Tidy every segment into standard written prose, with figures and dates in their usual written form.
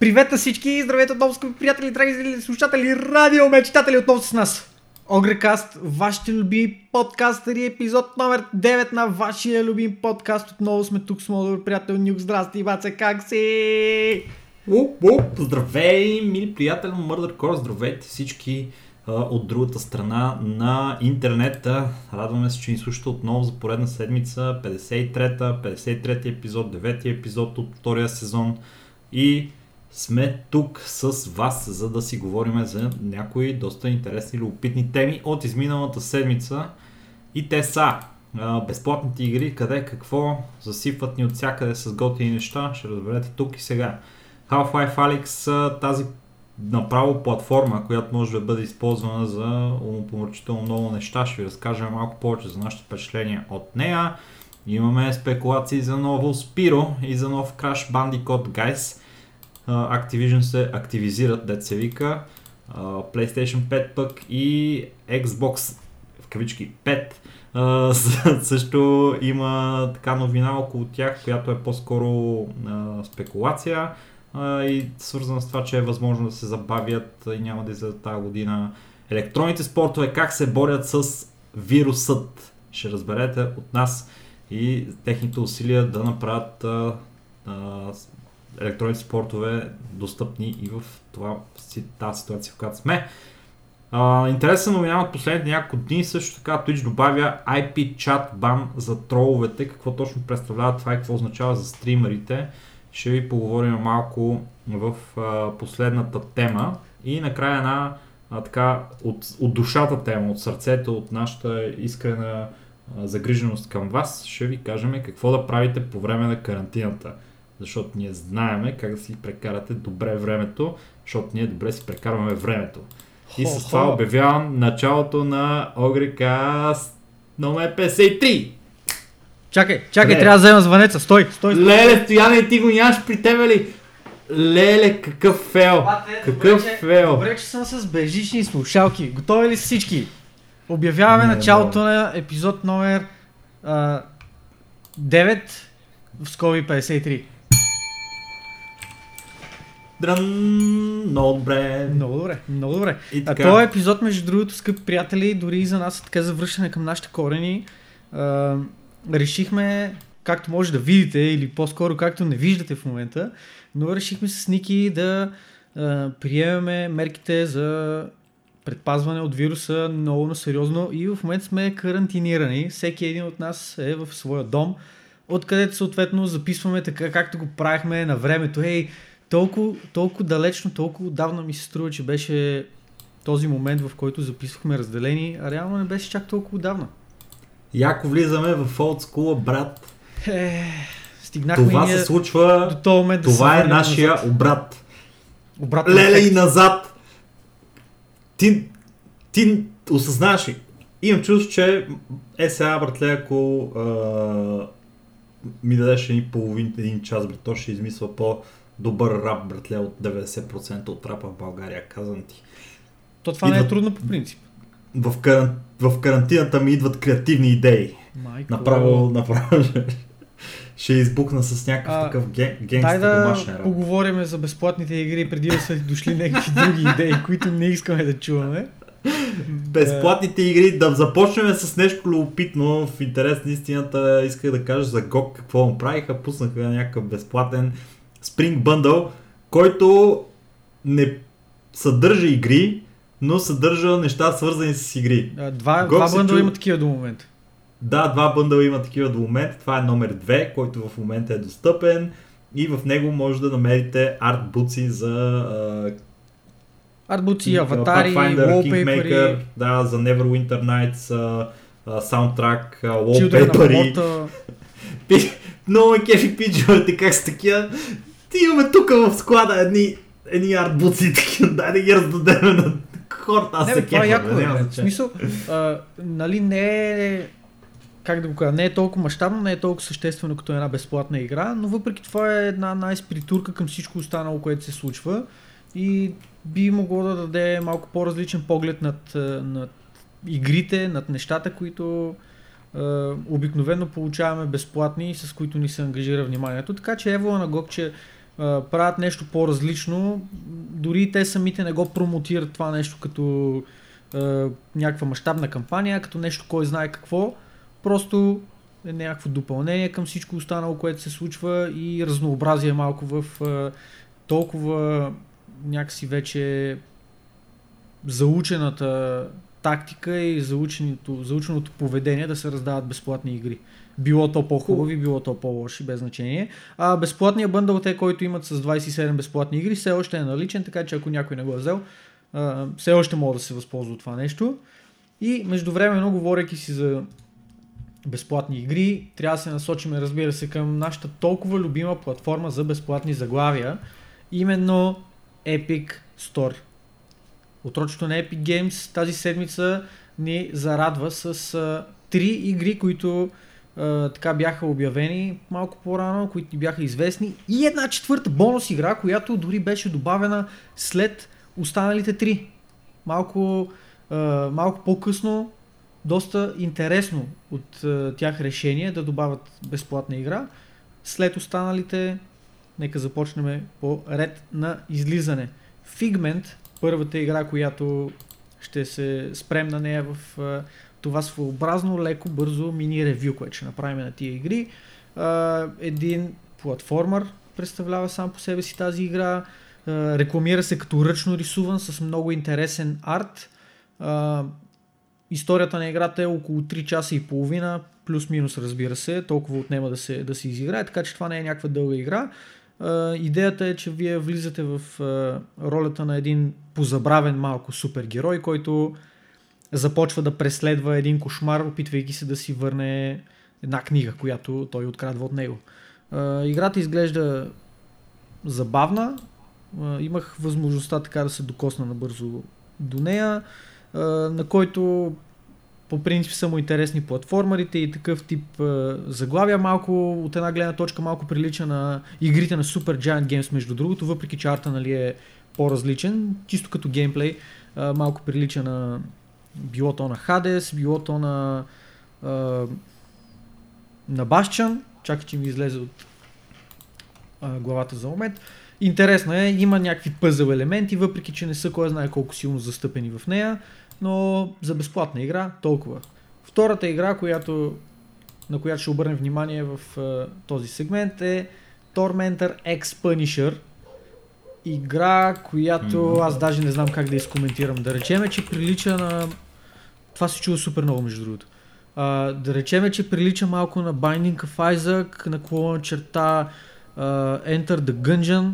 Привет на всички! Здравейте отново, скъпи приятели, драги слушатели, радиомечтатели, отново с нас! Огрекаст, вашите любими подкастъри, епизод номер 9 на вашия любим подкаст. Отново сме тук с моят добър приятел Нюк. Здрасти, Ваце, как си? Здравей, мили приятели на Murder Core, здравейте всички от другата страна на интернета. Радваме се, че ни слушате отново за поредна седмица, 53-ти епизод, 9-ти епизод от втория сезон и... сме тук с вас, за да си говорим за някои доста интересни или опитни теми от изминалата седмица. И те са безплатните игри, къде, какво, засипват ни от всякъде с готини неща, ще разберете тук и сега. Half-Life Alyx, тази направо платформа, която може да бъде използвана за умопомрачително много неща, ще ви разкажем малко повече за нашите впечатления от нея. Имаме спекулации за ново Spyro и за нов Crash Bandicoot, guys. Activision се активизират, дет се вика, PlayStation 5 пък и Xbox в кавички 5 също има така новина около тях, която е по-скоро спекулация и свързана с това, че е възможно да се забавят и няма да излязат тази година. Електронните спортове как се борят с вирусът, ще разберете от нас и техните усилия да направят електронни спортове достъпни и в тази ситуация, в която сме. Интересна новина от последните няколко дни, също така Twitch добавя IP чат бан за троловете. Какво точно представлява това и какво означава за стримерите, ще ви поговорим малко в последната тема. И накрая една така от душата тема, от сърцето, от нашата искрена загриженост към вас, ще ви кажем какво да правите по време на карантината. Защото ние знаеме как да си прекарате добре времето, защото ние добре си прекарваме времето. И с това обявявам началото на Огрекаст номер 53. Чакай, Леле. Трябва да взема звънеца, стой. Леле, Стояне, ти го нямаш при тебе ли? Леле, какъв фейл, фейл. Добре, че съм с бежични слушалки. Готови ли всички? Обявяваме началото на епизод номер 9 в скоби 53. Много добре. Така... този епизод, между другото, скъпи приятели, дори и за нас е така завръщане към нашите корени. Решихме, както може да видите, или по-скоро както не виждате в момента, но решихме с Ники да приемеме мерките за предпазване от вируса много насериозно и в момента сме карантинирани. Всеки един от нас е в своя дом, откъдето съответно записваме така, както го правихме на времето. Толкова далечно, толкова давна ми се струва, че беше този момент, в който записвахме разделени, а реално не беше чак толкова давна. Яко влизаме в олдскула, брат. Стигнахме това и се случва, до този момент. Това да е нашия назад. Обрат. Леле и назад! Ти осъзнаваш ли? Имам чувство, че сега, братле, ако ми дадеш един час, брат, то ще измисля по-добър рап, братле, от 90% от рапа в България, казвам ти. То това не е трудно по принцип. В карантината ми идват креативни идеи. Майко. Направо ще избухна с някакъв такъв генгстър домашен рап. Да поговорим за безплатните игри, преди да са дошли някакви други идеи, които не искаме да чуваме. Безплатните игри, да започнем с нещо любопитно. В интерес на истината исках да кажа за GOG какво му правиха. Пуснаха някакъв безплатен Spring Bundle, който не съдържа игри, но съдържа неща свързани с игри. Два бъндъла има такива до момента. Да, два бъндъла има такива до момента. Това е номер 2, който в момента е достъпен и в него може да намерите артбуци за артбуци, аватари, wallpaper, да, за Neverwinter Nights, саундтрак, wallpaper. Много е кефи пиджовете, как са такива. Ти имаме тук в склада едни артбуци, такива, дай да ги раздадем на хората, аз се кефаме. В смисъл, нали не е, как да го кажа, не е толкова мащабно, не е толкова съществено като една безплатна игра, но въпреки това е една най-спритурка към всичко останало, което се случва. И би могло да даде малко по-различен поглед над игрите, над нещата, които обикновено получаваме безплатни и с които ни се ангажира вниманието. Така че евола на GOG, че правят нещо по-различно, дори те самите не го промотират това нещо като някаква мащабна кампания, като нещо кой знае какво, просто е някакво допълнение към всичко останало, което се случва и разнообразие малко в толкова някакси вече заучената тактика и заученото поведение да се раздават безплатни игри. Било то по-хубави, било то по-лоши, без значение. А безплатният бъндъл, те, който имат с 27 безплатни игри, все още е наличен, така че ако някой не го е взел, все още може да се възползва от това нещо. И междувременно, говоряки си за безплатни игри, трябва да се насочим, разбира се, към нашата толкова любима платформа за безплатни заглавия, именно Epic Store. Отрочето на Epic Games тази седмица ни зарадва с 3 игри, които така бяха обявени малко по-рано, които ни бяха известни, и една четвърта бонус игра, която дори беше добавена след останалите 3. Малко по-късно, доста интересно от тях решение да добавят безплатна игра. След останалите, нека започнем по ред на излизане. Figment, първата игра, която ще се спрем на нея в това своеобразно, леко, бързо мини ревю, което ще направим на тия игри. Един платформер представлява сам по себе си тази игра. Рекламира се като ръчно рисуван с много интересен арт. Историята на играта е около 3 часа и половина, плюс-минус, разбира се, толкова отнема да се изиграе, така че това не е някаква дълга игра. Идеята е, че вие влизате в ролята на един позабравен малко супергерой, който започва да преследва един кошмар, опитвайки се да си върне една книга, която той открадва от него. Играта изглежда забавна, имах възможността така да се докосна набързо до нея, на който по принцип са му интересни платформерите и такъв тип заглавия. Малко от една гледна точка малко прилича на игрите на Supergiant Games, между другото, въпреки че арта, нали, е по-различен, чисто като геймплей малко прилича на било то на Hades, било то на Bastion. Чакай, че ми излезе от главата за момент. Интересна е, има някакви пъзъл елементи, въпреки че не са кой знае колко силно застъпени в нея, но за безплатна игра толкова. Втората игра, на която ще обърнем внимание в този сегмент, е Tormentor X Punisher. Игра, която аз даже не знам как да изкоментирам. Да речеме, че прилича на... Това се чува супер много, между другото. Да речеме, че прилича малко на Binding of Isaac, на / Enter the Gungeon.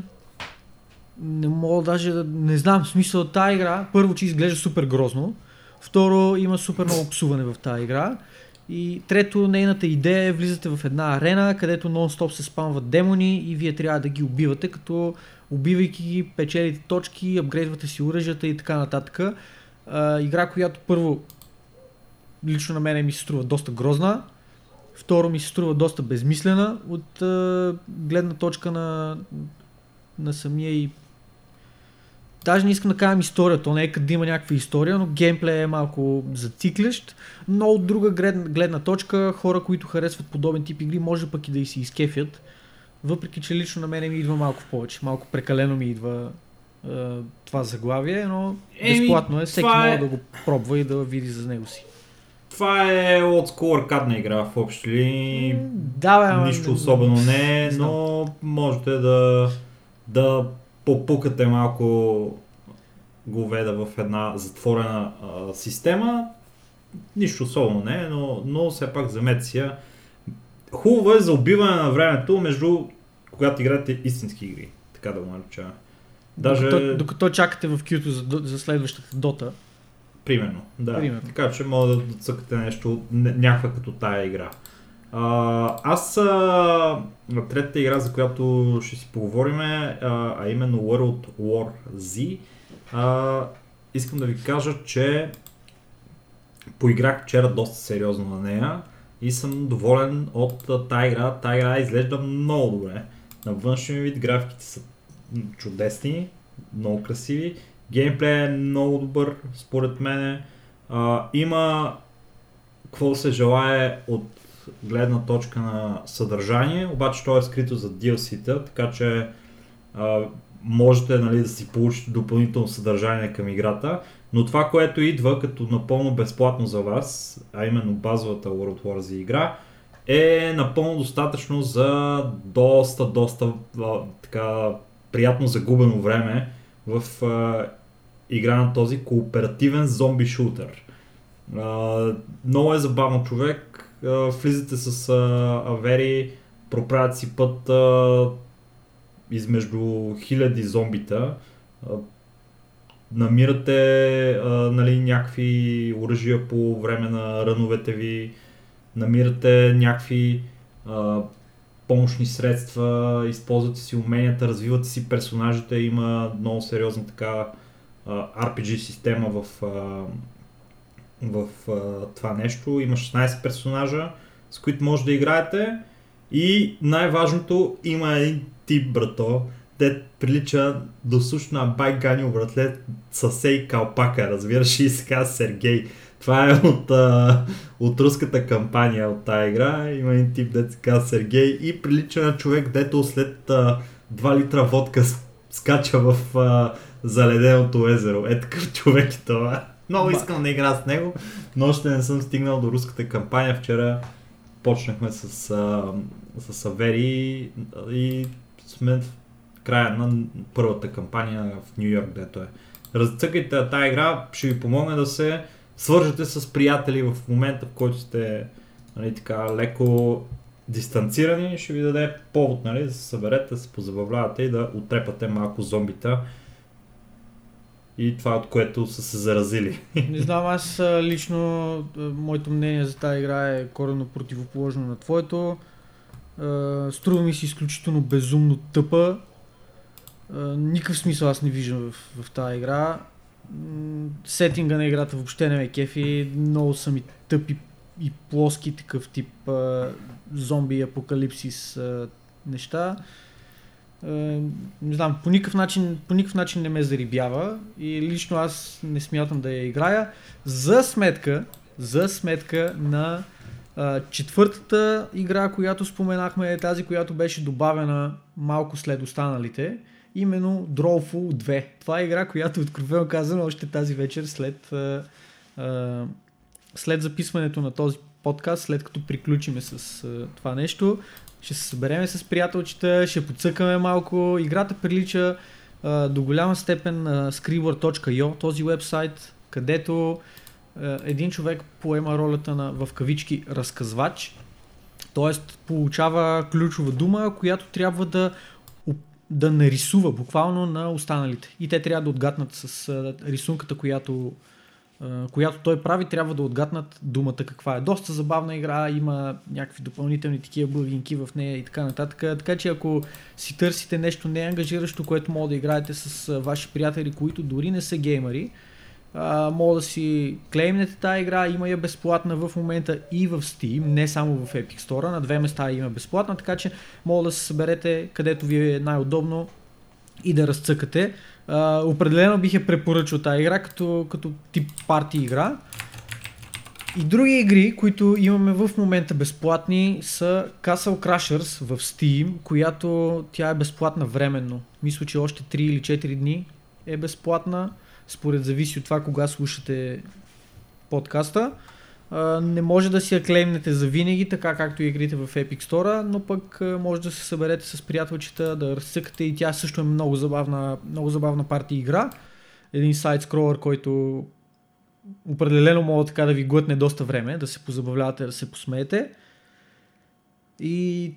Не мога даже да... Не знам смисъл от тази игра. Първо, че изглежда супер грозно. Второ, има супер много псуване в тази игра. И трето, нейната идея е влизате в една арена, където нон-стоп се спамват демони и вие трябва да ги убивате, като убивайки ги, печелите точки, апгрейдвате си оръжията и така нататък. Игра, която първо лично на мен ми се струва доста грозна, второ ми се струва доста безмислена от гледна точка на самия и... Даже не искам да кажам история, то не е къде има някаква история, но геймплей е малко зациклещ, но от друга гледна точка хора, които харесват подобен тип игри, може пък и да и се изкефят, въпреки че лично на мен ми идва малко повече, малко прекалено ми идва това заглавие, но безплатно е, всеки може да го пробва и да види за него си. Това е олдскул аркадна игра в общи ли, нищо особено не, но можете да попукате малко говеда в една затворена система, нищо особено не, но все пак вземете си я. Хубаво е за убиване на времето, между когато играете истински игри, така да го нарича. Даже... Докато чакате в кюто за следващата Dota. Примерно, да. Примерно. Така че може да цъкате нещо, някаква като тая игра. Третата игра, за която ще си поговорим, а именно World War Z, искам да ви кажа, че поиграх вчера доста сериозно на нея и съм доволен от тая игра. Тая игра изглежда много добре. На външния вид графиките са чудесни, много красиви. Геймплей е много добър, според мен. Има какво се желае от гледна точка на съдържание, обаче то е скрито за DLC-та, така че можете, нали, да си получите допълнително съдържание към играта, но това, което идва като напълно безплатно за вас, а именно базовата World War Z игра, е напълно достатъчно за доста така приятно загубено време в игра на този кооперативен зомби шутер. Много е забавно, човек. Влизате с авери, проправят си път измежду хиляди зомбита, намирате нали, някакви оръжия по време на ръновете ви, намирате някакви помощни средства, използвате си уменията, развивате си персонажите, има много сериозна така RPG система в това нещо. Има 16 персонажа, с които може да играете, и най-важното, има един тип, брато, де прилича до сушна байганил братлет съсей калпака, разбираш, и сега Сергей. Това е от руската кампания, от тая игра. Има един тип, де сега Сергей, и прилича на човек, дето след 2 литра водка скача в заледеното езеро. Е такъв човек и това. Много искам да игра с него, но още не съм стигнал до руската кампания. Вчера почнахме с Авери и сме в края на първата кампания в Ню Йорк, дето е. Разцъкайте тая игра, ще ви помогне да се свържете с приятели в момента, в който сте, нали, така леко дистанцирани. Ще ви даде повод, нали, да се съберете, да се позабавлявате и да отрепате малко зомбита. И това, от което са се заразили. Не знам, аз лично, моето мнение за тази игра е коренно противоположно на твоето. Струва ми се изключително безумно тъпа. Никакъв смисъл аз не виждам в тази игра. Сетинга на играта въобще не ме кефи. Много са ми тъпи и плоски такъв тип зомби апокалипсис неща. Не знам, по никакъв начин не ме зарибява и лично аз не смятам да я играя, за сметка на четвъртата игра, която споменахме, е тази, която беше добавена малко след останалите, именно Drawful 2. Това е игра, която откровено казвам още тази вечер след записването на този подкаст, след като приключиме с това нещо. Ще се събереме с приятелчета, ще подсъкаме малко. Играта прилича до голяма степен на Scribbler.io, този вебсайт, където един човек поема ролята на, в кавички, разказвач. Тоест получава ключова дума, която трябва да нарисува буквално на останалите. И те трябва да отгатнат с рисунката, която той прави, трябва да отгаднат думата каква е. Доста забавна игра, има някакви допълнителни такива бъгинки в нея и така нататък. Така че ако си търсите нещо неангажиращо, което мога да играете с ваши приятели, които дори не са геймери, мога да си клеймнете тази игра, има я безплатна в момента и в Steam, не само в Epic Store, на 2 места има безплатна, така че мога да се съберете където ви е най-удобно и да разцъкате. Определено бих я препоръчал тази игра като тип парти игра. И други игри, които имаме в момента безплатни, са Castle Crashers в Steam, която тя е безплатна временно. Мисля, че още 3 или 4 дни е безплатна, според зависи от това кога слушате подкаста. Не може да си я клеймнете за винаги, така както и игрите в Epic Store, но пък може да се съберете с приятелчета, да разсъкате, и тя също е много забавна партия игра. Един сайдскролър, който определено мога така да ви глътне доста време, да се позабавлявате, да се посмеете. И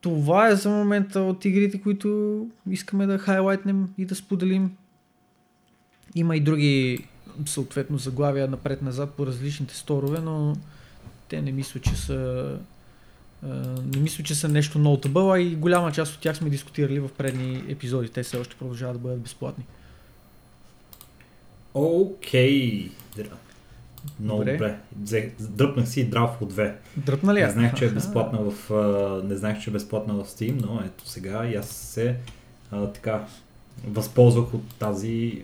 това е за момента от игрите, които искаме да хайлайтнем и да споделим. Има и други, съответно, заглавия напред-назад по различните сторове, но те не мисля, че са нещо notable, и голяма част от тях сме дискутирали в предни епизоди. Те все още продължават да бъдат безплатни. Окей. Много добре. Дръпнах си Drawful 2. Дръпна ли аз? Не знаех, че е безплатна в Steam, но ето сега и аз се така възползвах от тази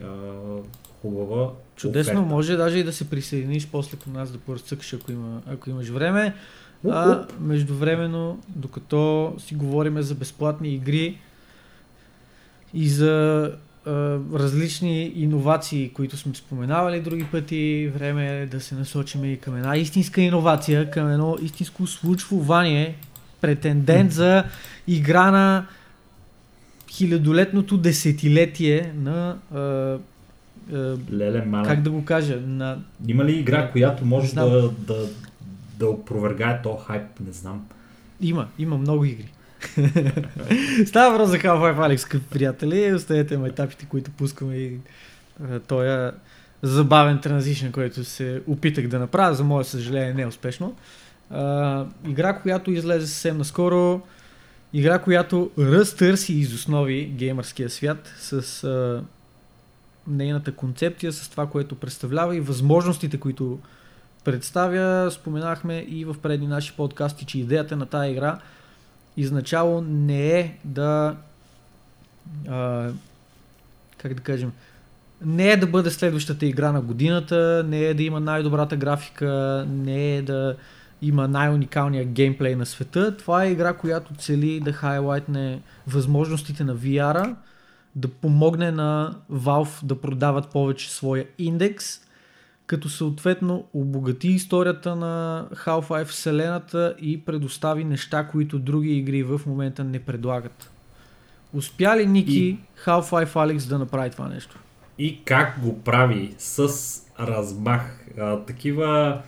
хубава. Чудесно, оферта. Може даже и да се присъединиш после към нас да поръцъкаш, ако имаш време. Междувременно, докато си говорим за безплатни игри, и за различни иновации, които сме споменавали други пъти. Време е да се насочим и към една истинска иновация, към едно истинско случвувание, претендент за игра на хилядолетното десетилетие на... Леле, мале. Как да го кажа? На... Има ли игра, която може да опровергае този хайп? Не знам. Има много игри. Става въпрос за Half-Life Alyx, скъпи приятели. Оставете майтапите, които пускаме и този забавен транзишн, който се опитах да направя. За мое съжаление не е успешно. Игра, която излезе съвсем наскоро. Игра, която разтърси из основи геймърския свят с нейната концепция, с това, което представлява и възможностите, които представя. Споменахме и в предни наши подкасти, че идеята на тази игра изначало не е да не е да бъде следващата игра на годината, не е да има най-добрата графика, не е да има най-уникалния геймплей на света. Това е игра, която цели да хайлайтне възможностите на VR-а, да помогне на Valve да продават повече своя индекс, като съответно обогати историята на Half-Life вселената и предостави неща, които други игри в момента не предлагат. Успя ли, Ники, Half-Life Alyx да направи това нещо? И как го прави? С размах. Такива...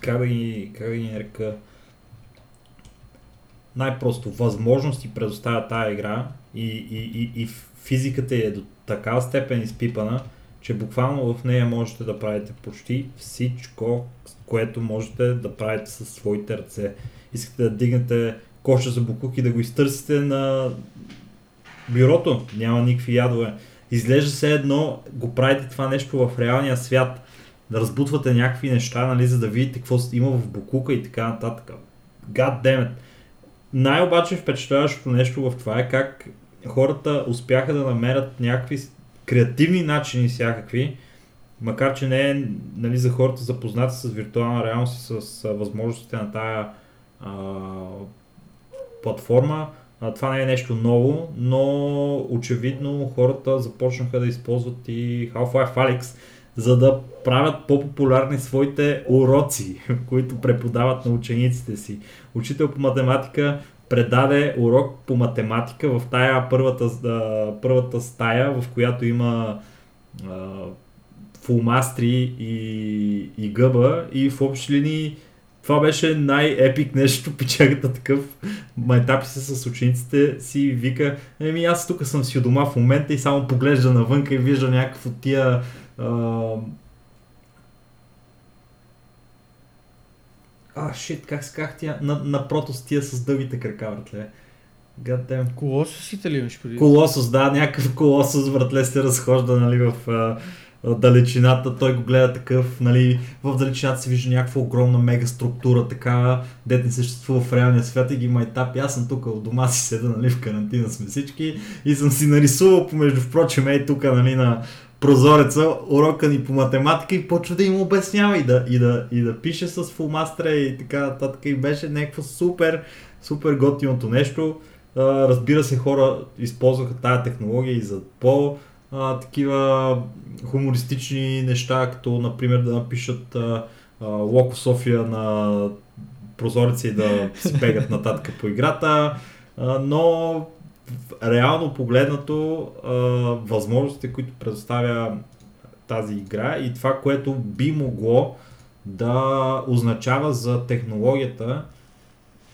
Как да ги нарека? Най-просто възможности предоставя тая игра и физиката е до такава степен изпипана, че буквално в нея можете да правите почти всичко, което можете да правите със своите ръце. Искате да дигнете коша за букук и да го изтърсите на бюрото, няма никакви ядове. Изглежда се едно, го правите това нещо в реалния свят, да разбутвате някакви неща, нали, за да видите какво има в букука и така нататък. God damn it! Най-обаче впечатляващото нещо в това е как хората успяха да намерят някакви креативни начини всякакви, макар че не е, нали, за хората запознати с виртуална реалност и с възможностите на тая платформа. Това не е нещо ново, но очевидно хората започнаха да използват и Half-Life Alyx, за да правят по-популярни своите уроци, които преподават на учениците си. Учител по математика предаде урок по математика в тая първата стая, в която има фулмастри и гъба, и в общи линии това беше най-епик нещо, печагата такъв майтапи се с учениците си и вика: еми аз тук съм си у дома в момента и само поглежда навънка и вижда някакъв от тия шит, как сках тя на протостия с дългите крака, братле. Гаддем. Колососите ли имаш преди? Колосос, да, някакъв колосос, братле, се разхожда, нали, в далечината. Той го гледа такъв, нали, в далечината се вижда някаква огромна мега структура, така, дет не съществува в реалния свят и ги майтап. Аз съм тук, от дома си седа, нали, в карантина сме всички и съм си нарисувал, помежду впрочем, ей тук, нали, на прозореца, урока ни по математика и почва да им обяснява и да пише с фулмастра и така нататък и беше някакво супер готиното нещо. Разбира се, хора използваха тая технология и за по-такива хумористични неща, като например да напишат Локо София на прозореца и да си пегат нататък по играта, но реално погледнато, възможностите, които предоставя тази игра и това, което би могло да означава за технологията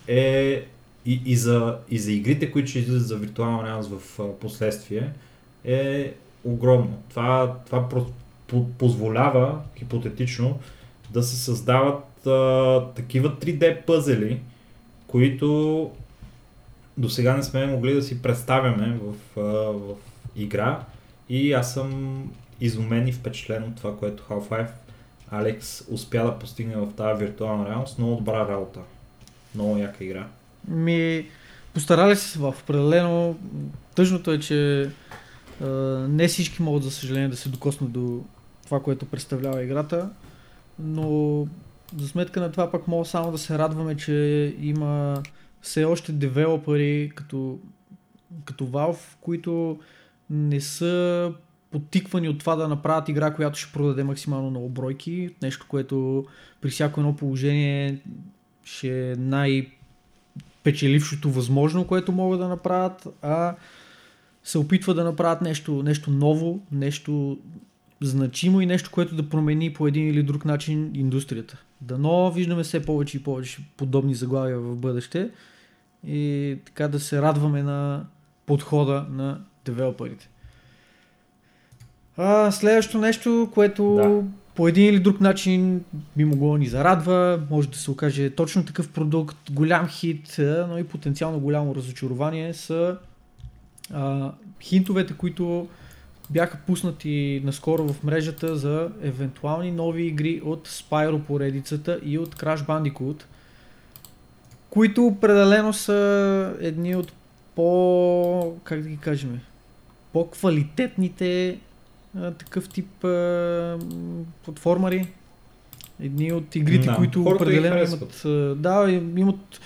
е и за игрите, които ще излизат за виртуална реалност в последствие, е огромно. Това просто позволява хипотетично да се създават такива 3D пъзели, които до сега не сме могли да си представяме в игра и аз съм изумен и впечатлен от това, което Half-Life Alyx успя да постигне в тази виртуална реалност. Много добра работа. Много яка игра. Постарали се в определено. Тъжното е, че не всички могат, за съжаление, да се докоснат до това, което представлява играта, но за сметка на това пък мога само да се радваме, че има все още девелопери като като Valve, които не са подтиквани от това да направят игра, която ще продаде максимално много бройки. Нещо, което при всяко едно положение ще е най-печелившото възможно, което могат да направят, а се опитва да направят нещо ново, нещо значимо и нещо, което да промени по един или друг начин индустрията. Дано виждаме все повече и повече подобни заглавия в бъдеще и така да се радваме на подхода на девелоперите. Следващото нещо, което по един или друг начин би могло да ни зарадва, може да се окаже точно такъв продукт, голям хит, но и потенциално голямо разочарование, са хинтовете, които бяха пуснати наскоро в мрежата за евентуални нови игри от Spyro поредицата и от Crash Bandicoot, които определено са едни от по-квалитетните такъв тип платформари. Едни от игрите, които определено имат, имат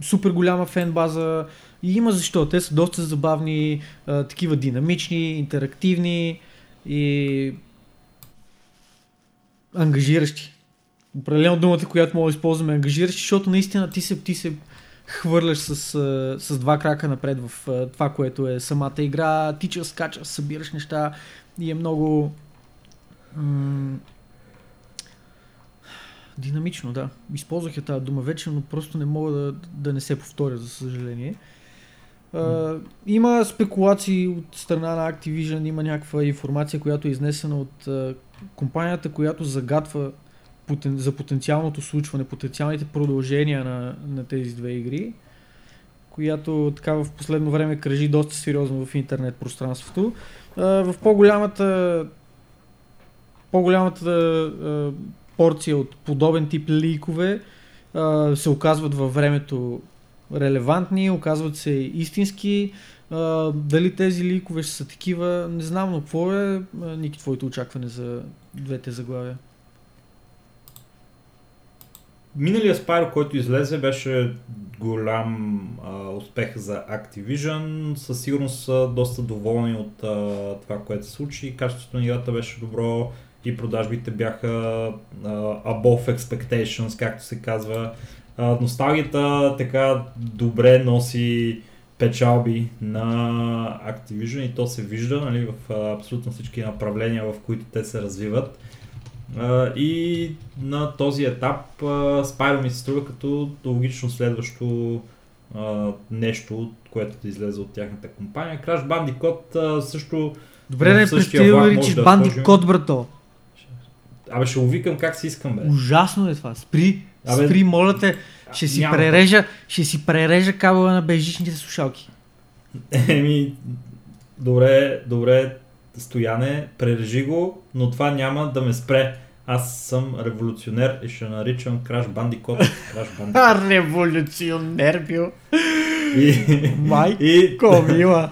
супер голяма фен база и има защо. Те са доста забавни, такива динамични, интерактивни и ангажиращи. Определено думата, която мога да използваме, ангажиращи, защото наистина ти се хвърляш с два крака напред в това, което е самата игра. Тичаш, скачаш, събираш неща и е много динамично, да. Използвах я тази дума вече, но просто не мога да не се повторя, за съжаление. Има спекулации от страна на Activision, има някаква информация, която е изнесена от компанията, която загатва за потенциалното случване, потенциалните продължения на тези две игри, която така в последно време кръжи доста сериозно в интернет пространството. В по-голямата порция от подобен тип лийкове се оказват във времето релевантни, оказват се истински. Дали тези лийкове ще са такива, не знам, но какво е, Ники, твоето очакване за двете заглавия? Миналия Spyro, който излезе, беше голям успех за Activision. Със сигурност са доста доволни от това, което се случи. Качеството на играта беше добро и продажбите бяха above expectations, както се казва. Носталгията така добре носи печалби на Activision и то се вижда, нали, в абсолютно всички направления, в които те се развиват. И на този етап Spyro ми се струва като логично следващо нещо, което да излезе от тяхната компания. Crash Bandicoot също... Добре, не представи, че Bandicoot, брато. Абе, ще увикам как си искам, бе. Ужасно е това. Спри, моля те, ще си прережа кабела на бежичните слушалки. Еми, добре. Стояне, прережи го, но това няма да ме спре. Аз съм революционер и ще наричам Crash Bandicoot. Революционер бил! Майко, мила!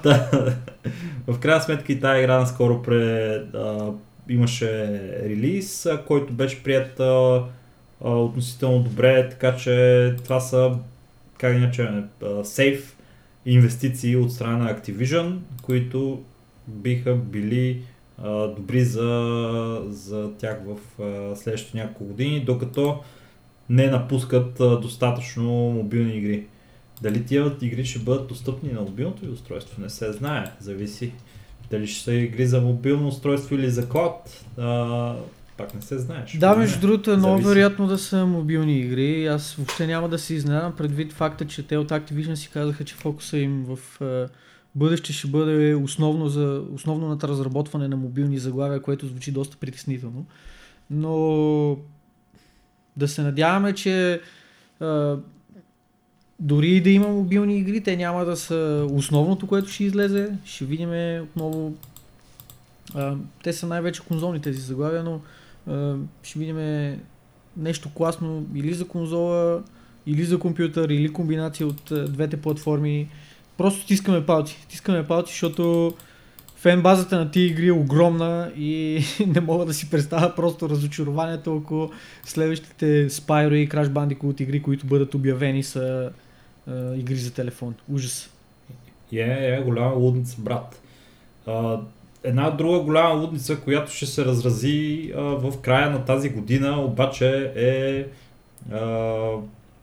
В крайна сметка и тази игра наскоро имаше релиз, който беше прият относително добре, така че това са, как иначе, сейф инвестиции от страна на Activision, които биха били добри за тях в следващите няколко години, докато не напускат достатъчно мобилни игри. Дали тия игри ще бъдат достъпни на мобилното ви устройство, не се знае, зависи. Дали ще са игри за мобилно устройство или за клауд, пак не се знаеш. Да, между другото е много вероятно да са мобилни игри. Аз въобще няма да се изненадам предвид факта, че те от Activision си казаха, че фокуса им в... бъдеще ще бъде основно над разработване на мобилни заглавия, което звучи доста притеснително. Но да се надяваме, че дори и да има мобилни игри, те няма да са основното, което ще излезе. Ще видим отново. Те са най-вече конзолни тези заглавия, но ще видим нещо класно или за конзола, или за компютър, или комбинация от двете платформи. Просто тискаме палци, защото фен базата на тия игри е огромна и не мога да си представя просто разочарованието, ако следващите Spyro и Crash Bandicoot игри, които бъдат обявени, са игри за телефон. Ужас. Е голяма лудница, брат. Една друга голяма лудница, която ще се разрази в края на тази година, обаче е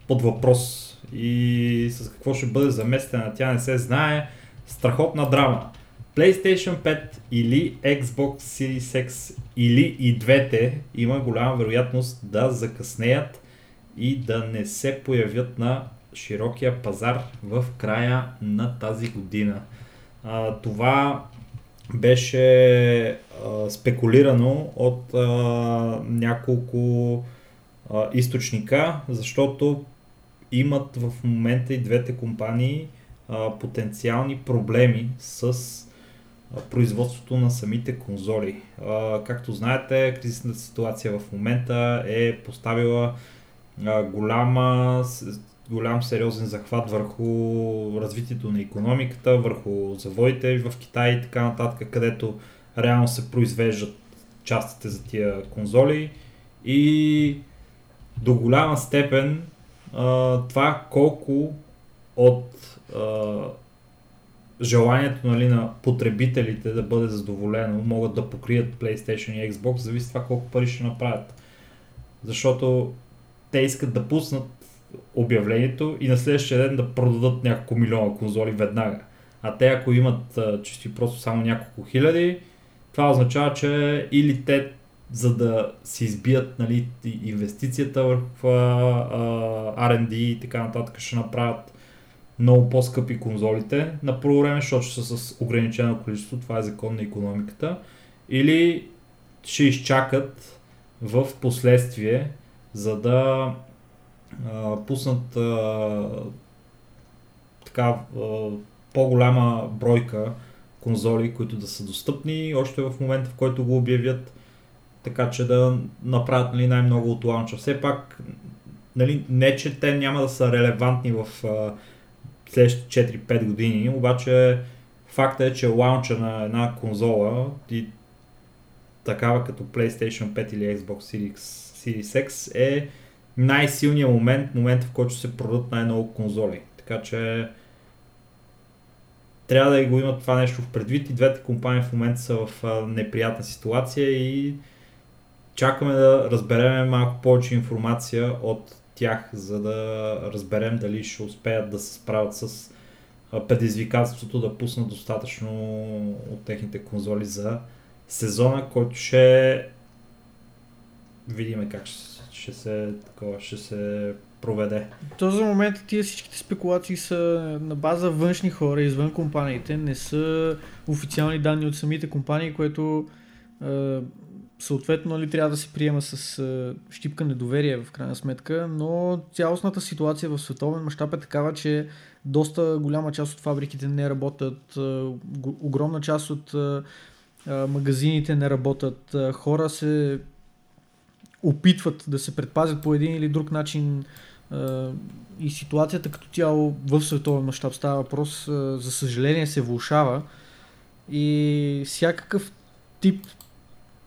под въпрос и с какво ще бъде заместена, тя не се знае. Страхотна драма. PlayStation 5 или Xbox Series X или и двете има голяма вероятност да закъснеят и да не се появят на широкия пазар в края на тази година. Това беше спекулирано от няколко източника, защото имат в момента и двете компании потенциални проблеми с производството на самите конзоли. Както знаете, кризисната ситуация в момента е поставила голям сериозен захват върху развитието на икономиката, върху заводите в Китай и така нататък, където реално се произвеждат частите за тия конзоли и до голяма степен това колко от желанието на потребителите да бъде задоволено могат да покрият PlayStation и Xbox, зависи това колко пари ще направят. Защото те искат да пуснат обявлението и на следващия ден да продадат няколко милиона конзоли веднага. А те ако имат чисто просто само няколко хиляди, това означава, че или те за да си избият, нали, инвестицията върху R&D и така нататък, ще направят много по-скъпи конзолите на първо време, защото са с ограничено количество, това е закон на икономиката, или ще изчакат в последствие, за да пуснат по-голяма бройка конзоли, които да са достъпни още в момента, в който го обявят, така че да направят, нали, най-много от лаунча. Все пак, нали, не че те няма да са релевантни в следващите 4-5 години, обаче фактът е, че лаунча на една конзола и такава като PlayStation 5 или Xbox Series X е най-силният момент, в който се продадат най-много конзоли. Така че трябва да го имат това нещо в предвид и двете компании в момента са в неприятна ситуация и чакаме да разберем малко повече информация от тях, за да разберем дали ще успеят да се справят с предизвикателството да пуснат достатъчно от техните конзоли за сезона, който ще видим как ще се проведе. В този момент тия всичките спекулации са на база външни хора извън компаниите, не са официални данни от самите компании, което съответно ли трябва да се приема с щипка недоверие в крайна сметка, но цялостната ситуация в световен мащаб е такава, че доста голяма част от фабриките не работят, огромна част от магазините не работят, хора се опитват да се предпазят по един или друг начин и ситуацията като цяло в световен мащаб, става въпрос, за съжаление се влошава и всякакъв тип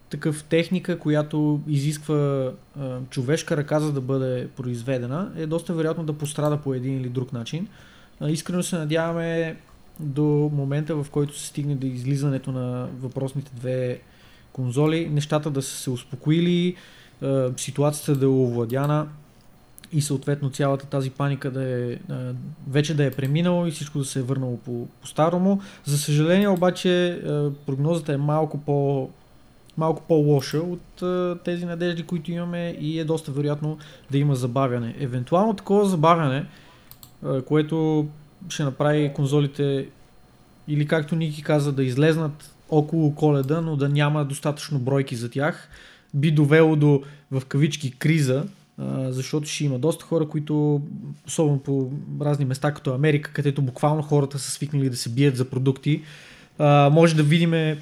такъв техника, която изисква човешка ръка, за да бъде произведена, е доста вероятно да пострада по един или друг начин. Искрено се надяваме до момента, в който се стигне до излизането на въпросните две конзоли, нещата да са се успокоили, ситуацията да е овладяна и съответно цялата тази паника да е, вече да е преминала и всичко да се е върнало по-старому. За съжаление обаче прогнозата е малко по-лоша от тези надежди, които имаме и е доста вероятно да има забавяне. Евентуално такова забавяне, което ще направи конзолите или както Ники каза, да излезнат около Коледа, но да няма достатъчно бройки за тях, би довело до, в кавички, криза, защото ще има доста хора, които, особено по разни места като Америка, където буквално хората са свикнали да се бият за продукти, може да видим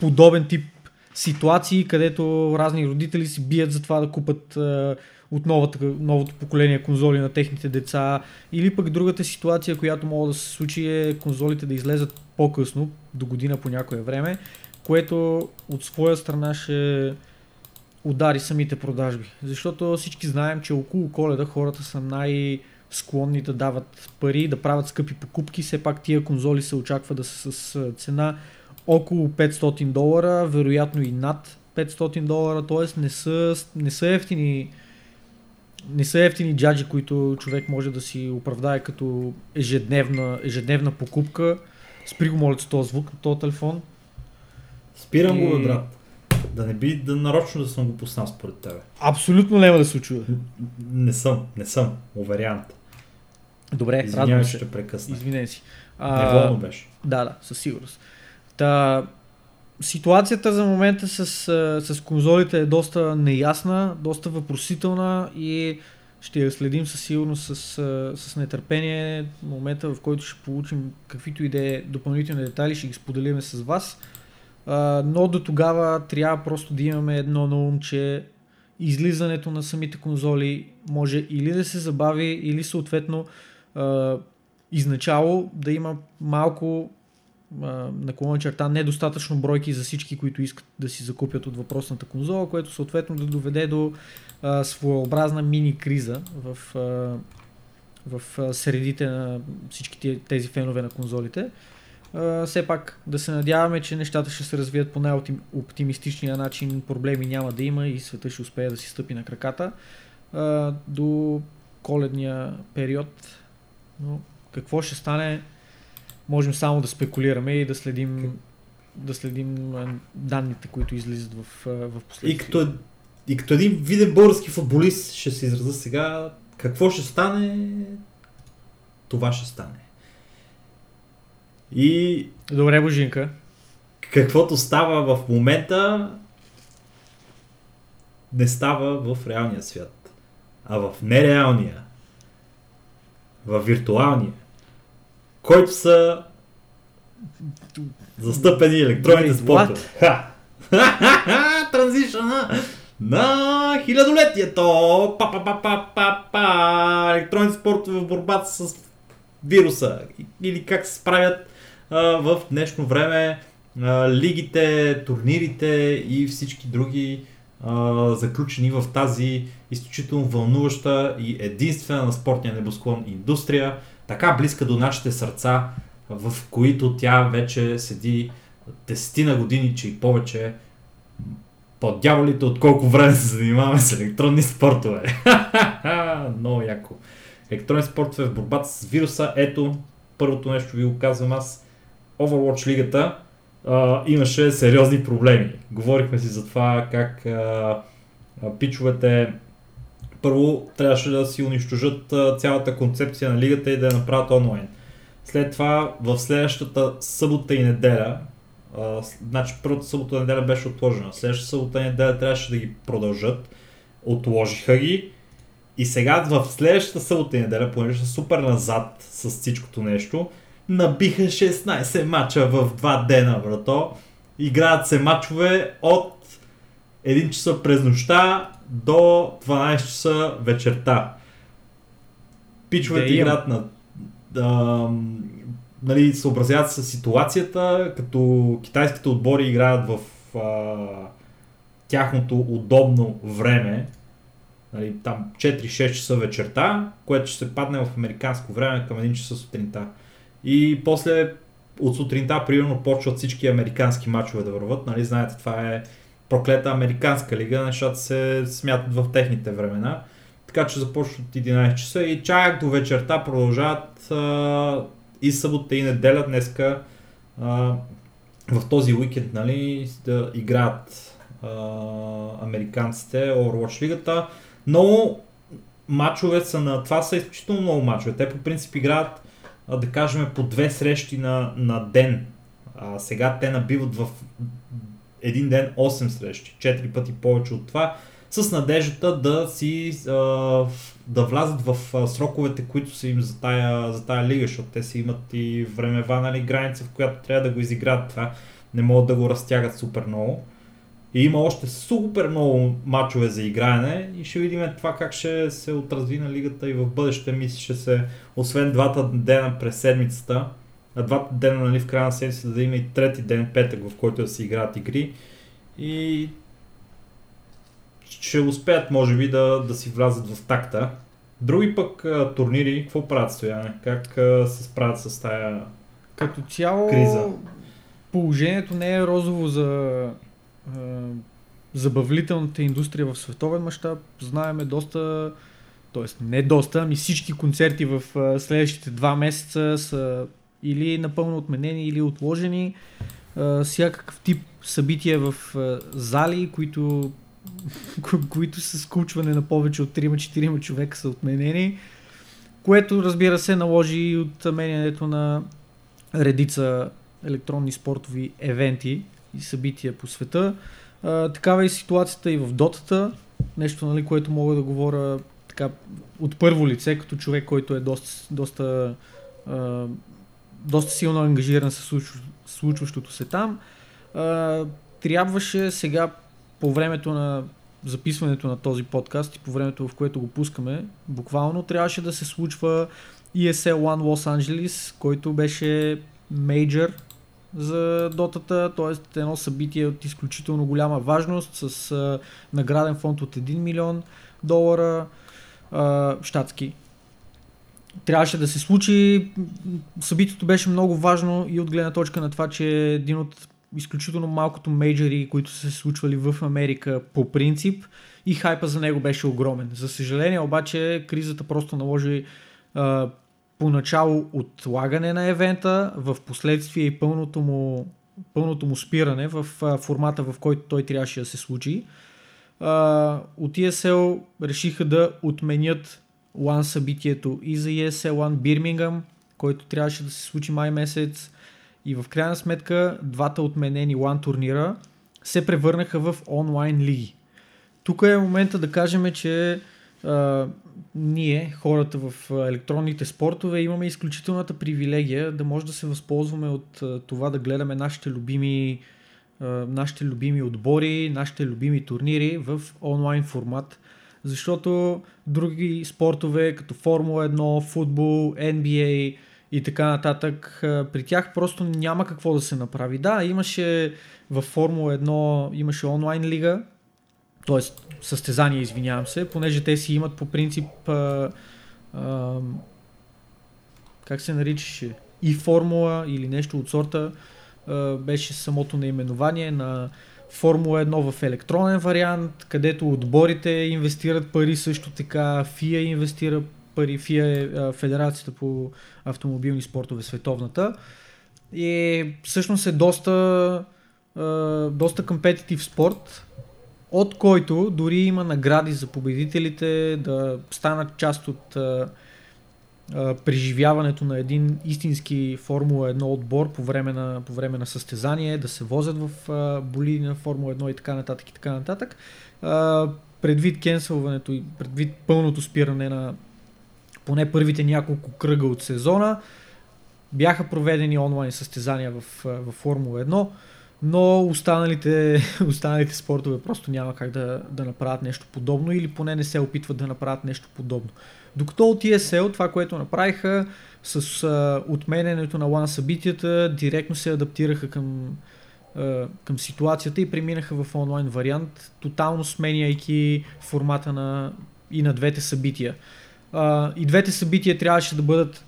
подобен тип ситуации, където разни родители си бият за това да купат от новото поколение конзоли на техните деца, или пък другата ситуация, която мога да се случи, е конзолите да излезат по-късно, до година по някое време, което от своя страна ще удари самите продажби. Защото всички знаем, че около Коледа хората са най- склонни да дават пари, да правят скъпи покупки. Все пак тия конзоли се очаква да са с цена около $500, вероятно и над $500, т.е. не са ефтини джаджи, които човек може да си оправдае като ежедневна покупка. Спри го, моля, с този звук на този телефон. Спирам го, бе, брат. Да не би да нарочно да съм го пуснал според тебе. Абсолютно няма да се чуя. Не съм. Уверявам те. Добре, извинявай, ще прекъсна. Извинявай си. Неволно беше. Да, със сигурност. Та, ситуацията за момента с конзолите е доста неясна, доста въпросителна и ще я следим със сигурност с нетърпение. Момента, в който ще получим каквито и да е допълнителни детайли, ще ги споделим с вас. Но до тогава трябва просто да имаме едно на ум, че излизането на самите конзоли може или да се забави, или съответно изначало да има малко наклонна черта недостатъчно бройки за всички, които искат да си закупят от въпросната конзола, което съответно да доведе до своеобразна мини криза в средите на всички тези фенове на конзолите. Все пак да се надяваме, че нещата ще се развият по най-оптимистичния начин, проблеми няма да има и света ще успее да си стъпи на краката до коледния период. Но какво ще стане, можем само да спекулираме и да следим данните, които излизат в последствие. И като един виден български футболист ще се израза сега, какво ще стане, това ще стане. И добре, Божинка. Каквото става в момента, не става в реалния свят, а в нереалния, в виртуалния, който са застъпени електронните спортове. Транзишъна на хилядолетието! Електронните спортове в борбата с вируса. Или как се справят в днешно време лигите, турнирите и всички други заключени в тази изключително вълнуваща и единствена на спортния небосклон индустрия, така близка до нашите сърца, в които тя вече седи 10 години, че и повече. Под дяволите от колко време се занимаваме с електронни спортове. Много яко. Електронни спортове в борбата с вируса. Ето, първото нещо ви го казвам аз. Overwatch лигата имаше сериозни проблеми. Говорихме си за това как пичовете първо трябваше да си унищожат цялата концепция на лигата и да я направят онлайн. След това в следващата събота и неделя, значи първата събота и неделя беше отложена, следващата събота и неделя трябваше да ги продължат, отложиха ги и сега в следващата събота и неделя, понеже са супер назад с всичкото нещо, набиха 16 мача в 2 дена, брато. Играят се мачове от 1 часа през нощта до 12 часа вечерта. Пичовете играят на... нали, съобразяват с ситуацията, като китайските отбори играят в тяхното удобно време. Нали, там 4-6 часа вечерта, което ще се падне в американско време към 1 часа сутринта. И после от сутринта примерно почват всички американски мачове да върват. Нали, знаете, това е проклета американска лига, нещата се смятат в техните времена. Така че започват 11 часа и чак до вечерта продължават и събота и неделя днеска в този уикенд, нали, да играят американците Overwatch лигата. Много мачове са на... Това са изключително много мачове. Те по принцип играят, да кажем, по 2 срещи на ден. Сега те набиват в един ден 8 срещи, 4 пъти повече от това, с надеждата да влязат в сроковете, които са им за тая лига, защото те си имат и времева, нали, граница, в която трябва да го изиграят това. Не могат да го разтягат супер много. И има още супер много мачове за играене и ще видим това как ще се отрази на лигата и в бъдеще. Мисля, ще се, освен 2 дена през седмицата, на 2 дена, нали, в края на седмицата да има и 3 ден, петък, в който да се играят игри и ще успеят, може би, да си влязат в такта Други пък турнири, какво правят, Стояне? Как се справят с тая като цяло криза? Положението не е розово за забавлителната индустрия в световен мащаб. Знаеме доста, т.е. не доста, ами всички концерти в следващите 2 месеца са или напълно отменени, или отложени. Всякакъв тип събития в зали, които с скучване на повече от 3-4 човека са отменени, което разбира се наложи и отменянето на редица електронни спортови евенти и събития по света. Такава е ситуацията и в Дотата, нещо, нали, което мога да говоря така от първо лице, като човек, който е доста силно ангажиран с случващото се там. Трябваше сега по времето на записването на този подкаст и по времето, в което го пускаме, буквално трябваше да се случва ESL One Los Angeles, който беше мейджър за дотата, т.е. едно събитие от изключително голяма важност с награден фонд от $1 милион щатски. Трябваше да се случи, събитието беше много важно и от гледна точка на това, че е един от изключително малкото мейджери, които са се случвали в Америка по принцип, и хайпа за него беше огромен. За съжаление обаче кризата просто наложи поначало отлагане на евента, в последствие и пълното му спиране в формата, в който той трябваше да се случи. От ESL решиха да отменят LAN събитието и за ESL LAN Birmingham, който трябваше да се случи май месец, и в крайна сметка двата отменени LAN турнира се превърнаха в онлайн лиги. Тук е момента да кажем, че ние, хората в електронните спортове, имаме изключителната привилегия да може да се възползваме от това да гледаме нашите любими отбори, нашите любими турнири в онлайн формат, защото други спортове като Формула 1, футбол, NBA и така нататък, при тях просто няма какво да се направи. Да, имаше в Формула 1 имаше онлайн лига, т.е. състезания, извинявам се, понеже те си имат по принцип как се наричаше, и Формула или нещо от сорта, беше самото наименование на Формула 1 в електронен вариант, където отборите инвестират пари, също така FIA инвестира пари, FIA е Федерацията по автомобилни спортове световната, и всъщност е доста компетитив спорт, от който дори има награди за победителите да станат част от преживяването на един истински Формула 1 отбор по време на състезание, да се возят в болиди на Формула 1 и така нататък. Предвид кенселването и предвид пълното спиране на поне първите няколко кръга от сезона, бяха проведени онлайн състезания в Формула 1, но останалите спортове просто няма как да направят нещо подобно, или поне не се опитват да направят нещо подобно. Докато от ESL това, което направиха с отменянето на LAN събитията, директно се адаптираха към ситуацията и преминаха в онлайн вариант, тотално сменяйки формата и на двете събития. И двете събития трябваше да бъдат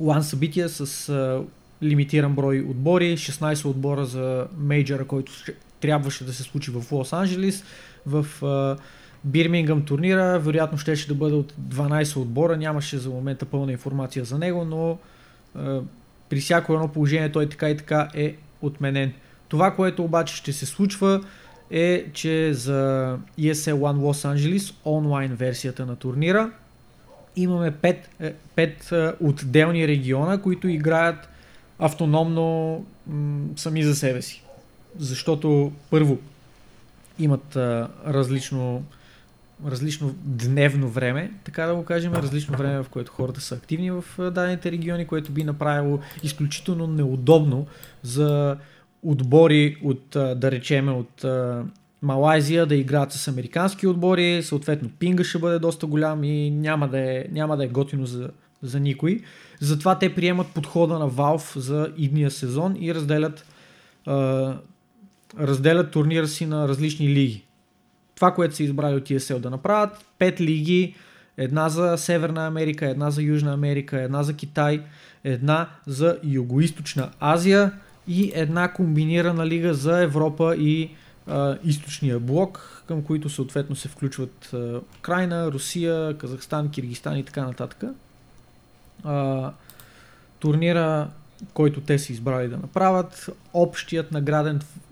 LAN събития с лимитиран брой отбори, 16 отбора за мейджора, който трябваше да се случи в Лос Анджелис. В Бирмингъм турнира вероятно щеше да бъде от 12 отбора, нямаше за момента пълна информация за него, но при всяко едно положение той така и така е отменен. Това, което обаче ще се случва, е, че за ESL One Los Angeles, онлайн версията на турнира, имаме 5 отделни региона, които играят автономно сами за себе си. Защото първо имат различно дневно време, така да го кажем, различно време, в което хората са активни в дадените региони, което би направило изключително неудобно за отбори от, да речем, от Малайзия да играят с американски отбори, съответно пинга ще бъде доста голям и няма да е готино за никой. Затова те приемат подхода на Valve за идния сезон и разделят турнира си на различни лиги. Това, което са избрали от ESL да направят, 5 лиги една за Северна Америка, една за Южна Америка, една за Китай, една за Югоизточна Азия и една комбинирана лига за Европа и източния блок, към които съответно се включват Украйна, Русия, Казахстан, Киргизстан и така нататък. Турнира, който те са избрали да направят, общият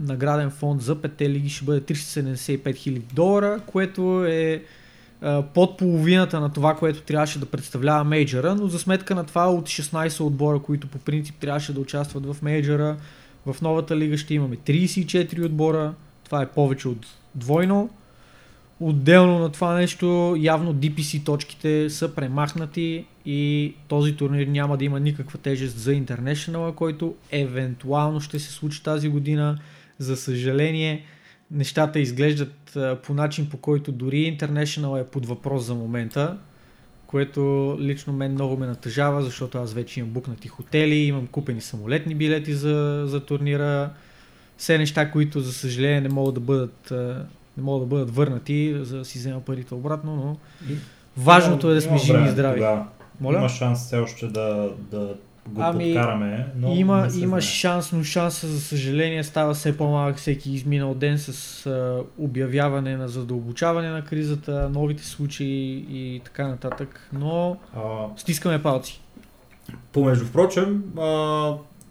награден фонд за петте лиги ще бъде $375,000, което е под половината на това, което трябваше да представлява мейджора, но за сметка на това от 16 отбора, които по принцип трябваше да участват в мейджора, в новата лига ще имаме 34 отбора, това е повече от двойно. Отделно на това нещо, явно DPC точките са премахнати и този турнир няма да има никаква тежест за International, който евентуално ще се случи тази година. За съжаление, нещата изглеждат по начин, по който дори International е под въпрос за момента, което лично мен много ме натъжава, защото аз вече имам букнати хотели, имам купени самолетни билети за турнира. Все неща, които за съжаление не могат да бъдат върнати, за да си взема парите обратно, но важното е да сме живи и здрави. Моля? Има шанс все още да го подкараме, но има шанс, но шанса за съжаление става все по-малък всеки изминал ден с обявяване на задълбочаване на кризата, новите случаи и така нататък, но стискаме палци. Помежду впрочем,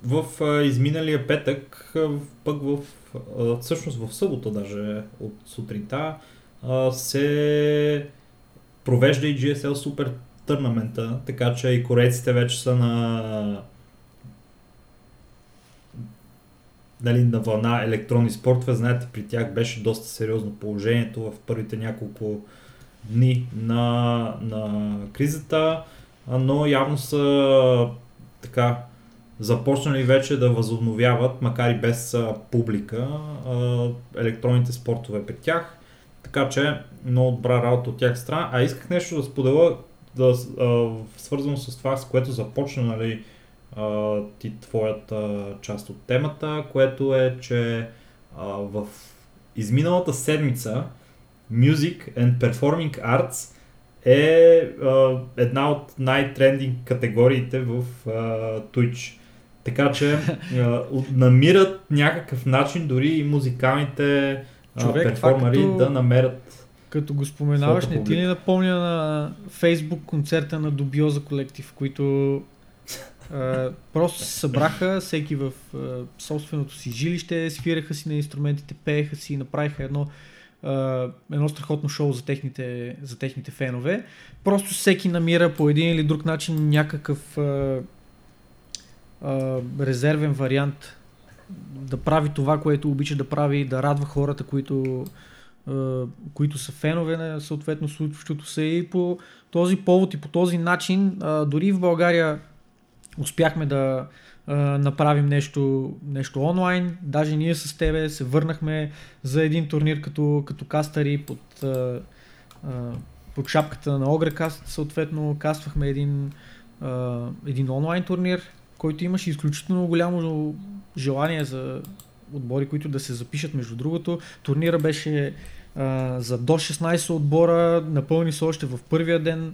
в изминалия петък, пък всъщност в събота даже от сутринта, се провежда и GSL Super Търнамента, така че и корейците вече са на вълна електронни спортове. Знаете, при тях беше доста сериозно положението в първите няколко дни на кризата, но явно са така започнали вече да възобновяват, макар и без публика, електронните спортове при тях, така че много добра работа от тях страна. А исках нещо да споделя, свързано с това, с което започна ти твоята част от темата, което е, че в изминалата седмица Music and Performing Arts е една от най-трендинг категориите в Twitch. Така че намират някакъв начин дори и музикалните перформери да намерят. Като го споменаваш, не ти ли напомня на Facebook концерта на Дубиоза колектив, които просто се събраха, всеки в собственото си жилище, свираха си на инструментите, пееха си, направиха едно страхотно шоу за техните фенове. Просто всеки намира по един или друг начин някакъв резервен вариант да прави това, което обича да прави, да радва хората, които са фенове на съответно случващото се, и по този повод и по този начин дори в България успяхме да направим нещо онлайн. Даже ние с тебе се върнахме за един турнир като кастъри под шапката на Огрекаст, съответно каствахме един онлайн турнир, който имаше изключително голямо желание за отбори, които да се запишат. Между другото, турнира беше за до 16 отбора, напълни се още в първия ден.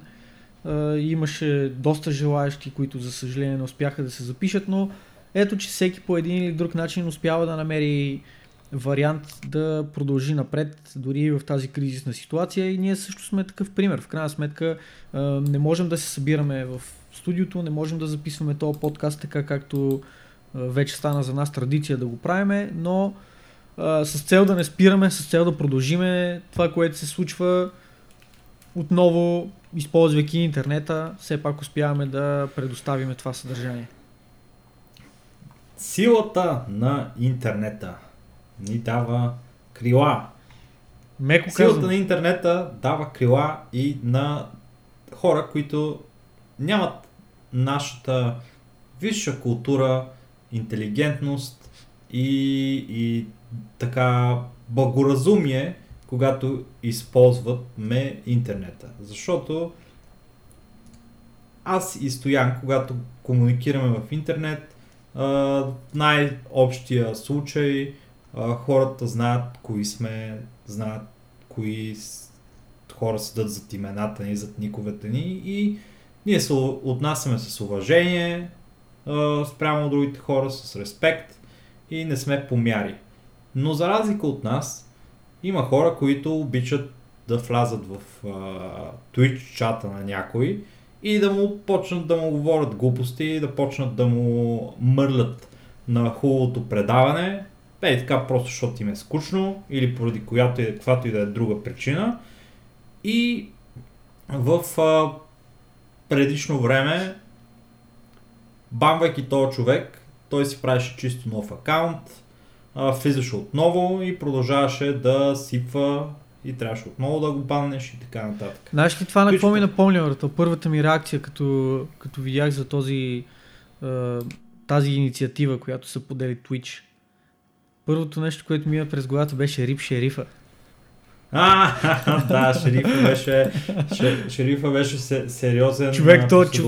Имаше доста желаящи, които за съжаление не успяха да се запишат, но ето, че всеки по един или друг начин успява да намери вариант да продължи напред, дори в тази кризисна ситуация, и ние също сме такъв пример. В крайна сметка не можем да се събираме в студиото, не можем да записваме този подкаст така, както вече стана за нас традиция да го правиме, но с цел да не спираме, с цел да продължиме това, което се случва, отново използвайки интернета, все пак успяваме да предоставим това съдържание. Силата на интернета ни дава крила. Меко казано. Силата на интернета дава крила и на хора, които нямат нашата висша култура, интелигентност и така благоразумие, когато използваме интернета. Защото аз и Стоян, когато комуникираме в интернет, в най-общия случай хората знаят кои сме, знаят кои хора седат зад имената ни, зад никовете ни и ние се отнасяме с уважение спрямо другите хора, с респект и не сме помяри. Но за разлика от нас, има хора, които обичат да влязат в Twitch чата на някой и да му почнат да му говорят глупости, да почнат да му мърлят на хубавото предаване, ей така просто защото им е скучно или поради която и каквато и да е друга причина. И в предишно време, бамвайки този човек, той си правеше чисто нов акаунт, влизаше отново и продължаваше да сипва и трябваше отново да го баннеш и така нататък. Знаеш ли това на какво ми напомня? Първата ми реакция, като видях за тази инициатива, която се подели Twitch. Първото нещо, което ми е през главата, беше Рип Шерифа. Да, Шерифа беше сериозен човек.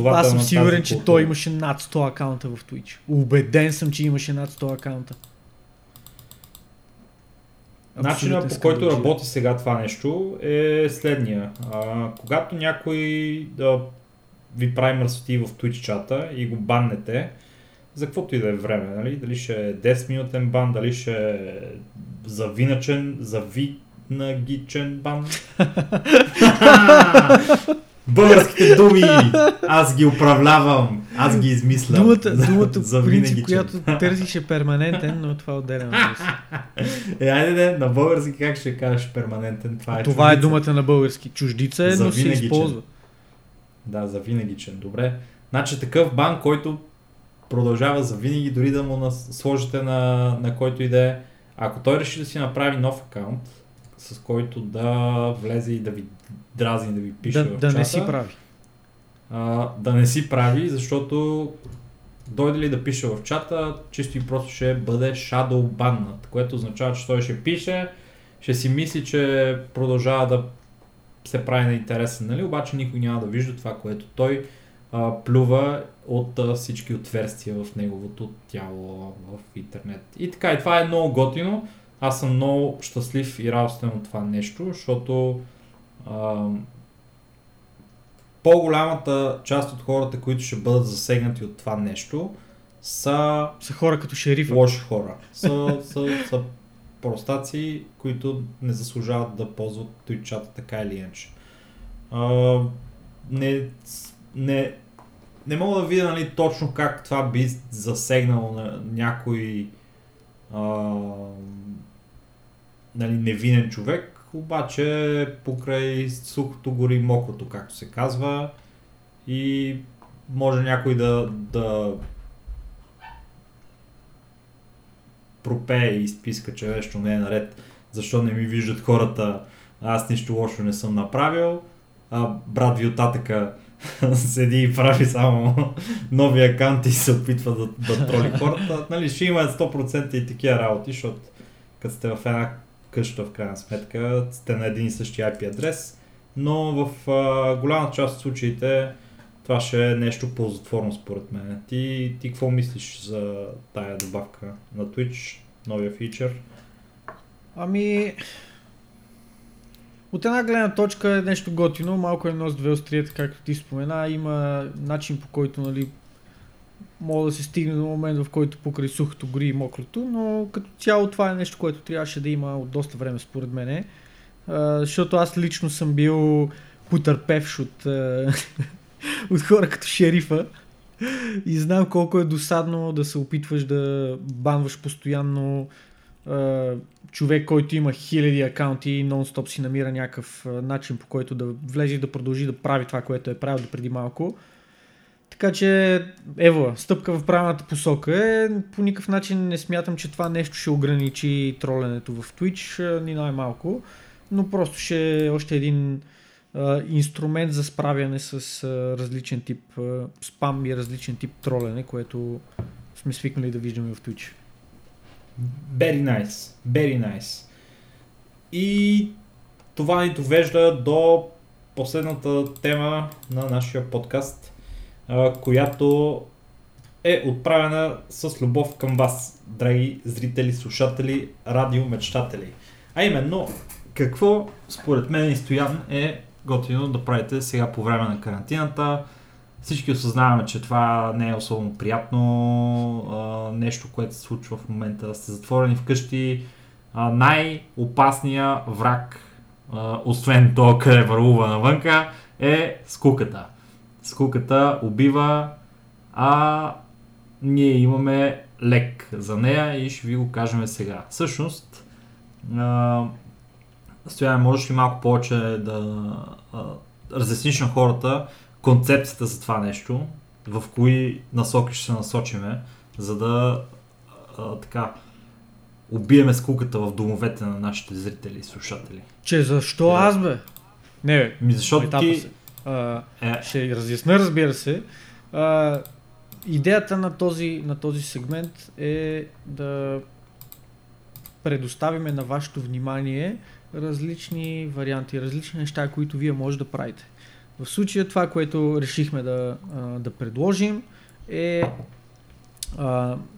Аз съм сигурен, че той имаше над 100 акаунта в Twitch. Убеден съм, че имаше над 100 акаунта. Начинът, по който работи сега това нещо, е следния. Когато някой да ви прави мръсоти в Twitch чата и го баннете, за каквото и да е време, нали? Дали ще е 10-минутен бан, дали ще е завинагичен бан. Българските думи! Аз ги управлявам! Аз ги измислям! Думата в принцип, която търсиш е перманентен, но това е отделен въпрос. Айде, на български как ще кажеш перманентен? Това е думата на български. Чуждица е, но се използва. Да, завинагичен. Добре. Значи такъв бан, който продължава за винаги, дори да му сложите на който и да е. Ако той реши да си направи нов акаунт, с който да влезе и да ви дразни, да ви пише в чата. Да не си прави. Да не си прави, защото дойде ли да пише в чата, чисто и просто ще бъде shadow banned, което означава, че той ще пише, ще си мисли, че продължава да се прави на интересен, нали? Обаче никой няма да вижда това, което той плюва от всички отверстия в неговото тяло в интернет. И така, и това е много готино. Аз съм много щастлив и радостен от това нещо, защото по-голямата част от хората, които ще бъдат засегнати от това нещо, са хора като шерифа. Лоши хора. Са простаци, които не заслужават да ползват Twitch-чата така или иначе. Не мога да видя, нали, точно как това би засегнало на някой нали, невинен човек, обаче покрай сухото гори мокрото, както се казва, и може някой да пропее и изписка, че нещо не е наред, защо не ми виждат хората, аз нищо лошо не съм направил, брат ви от татъка седи и прави само нови акаунти и се опитва да троли хората. Нали, ще има 100% и такива работи, защото като сте в една къща, в крайна сметка, сте на един и същи IP адрес, но в голяма част от случаите това ще е нещо ползотворно според мен. Ти какво мислиш за тая добавка на Twitch, новия фичър? От една гледна точка е нещо готино, малко е нос две острията, както ти спомена, има начин, по който, нали, мога да се стигне до момент, в който покрай сухото гори и мокрото, но като цяло това е нещо, което трябваше да има от доста време според мене, защото аз лично съм бил потърпевш от хора като шерифа и знам колко е досадно да се опитваш да банваш постоянно човек, който има хиляди акаунти и нон-стоп си намира някакъв начин, по който да влезе и да продължи да прави това, което е правил допреди малко. Така че, стъпка в правилната посока е. По никакъв начин не смятам, че това нещо ще ограничи троленето в Twitch, ни най-малко, но просто ще е още един инструмент за справяне с различен тип спам и различен тип тролене, което сме свикнали да виждаме в Twitch. Very nice. И това ни довежда до последната тема на нашия подкаст, която е отправена с любов към вас, драги зрители, слушатели, радиомечтатели. А именно, Какво според мен и Стоян е готино да правите сега по време на карантината? Всички осъзнаваме, че това не е особено приятно нещо, което се случва в момента. Да сте затворени вкъщи. Най-опасният враг, освен това къде върлува навънка, е скуката. Скуката убива, а ние имаме лек за нея и ще ви го кажем сега. Всъщност, Стоян, можеш ли малко повече да разясниш на хората концепцията за това нещо, в кои насоки ще се насочиме, за да така убиеме скуката в домовете на нашите зрители и слушатели? Че защо аз бе? Не бе, защото ти... Ще разясна, разбира се. Идеята на този сегмент е да предоставиме на вашето внимание различни варианти, различни неща, които вие може да правите. В случая това, което решихме да предложим е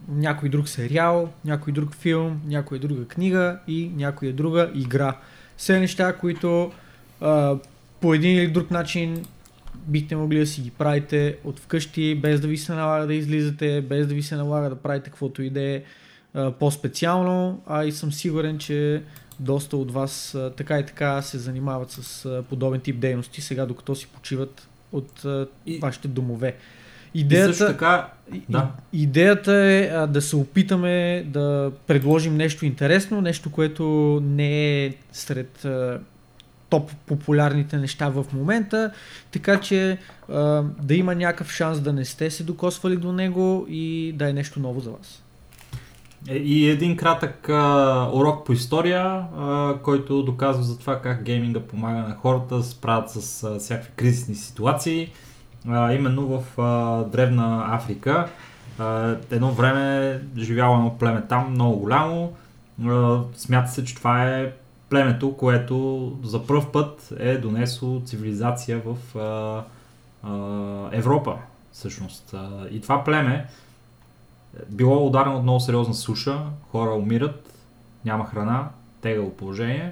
някой друг сериал, някой друг филм, някоя друга книга и някоя друга игра. Все неща, които по един или друг начин бихте могли да си ги правите от вкъщи, без да ви се налага да излизате, без да ви се налага да правите каквото и да е по-специално, а и съм сигурен, че доста от вас така и така се занимават с подобен тип дейности сега, докато си почиват от вашите домове. Идеята е да се опитаме да предложим нещо интересно, нещо, което не е сред топ популярните неща в момента, така че да има някакъв шанс да не сте се докосвали до него и да е нещо ново за вас. И един кратък урок по история, който доказва за това как гейминга помага на хората да се справят с всякакви кризисни ситуации. Именно в Древна Африка. Едно време живяло едно племе там, много голямо. Смята се, че това е племето, което за пръв път е донесло цивилизация в Европа, всъщност. И това племе било ударено от много сериозна суша, хора умират, няма храна, тегало положение.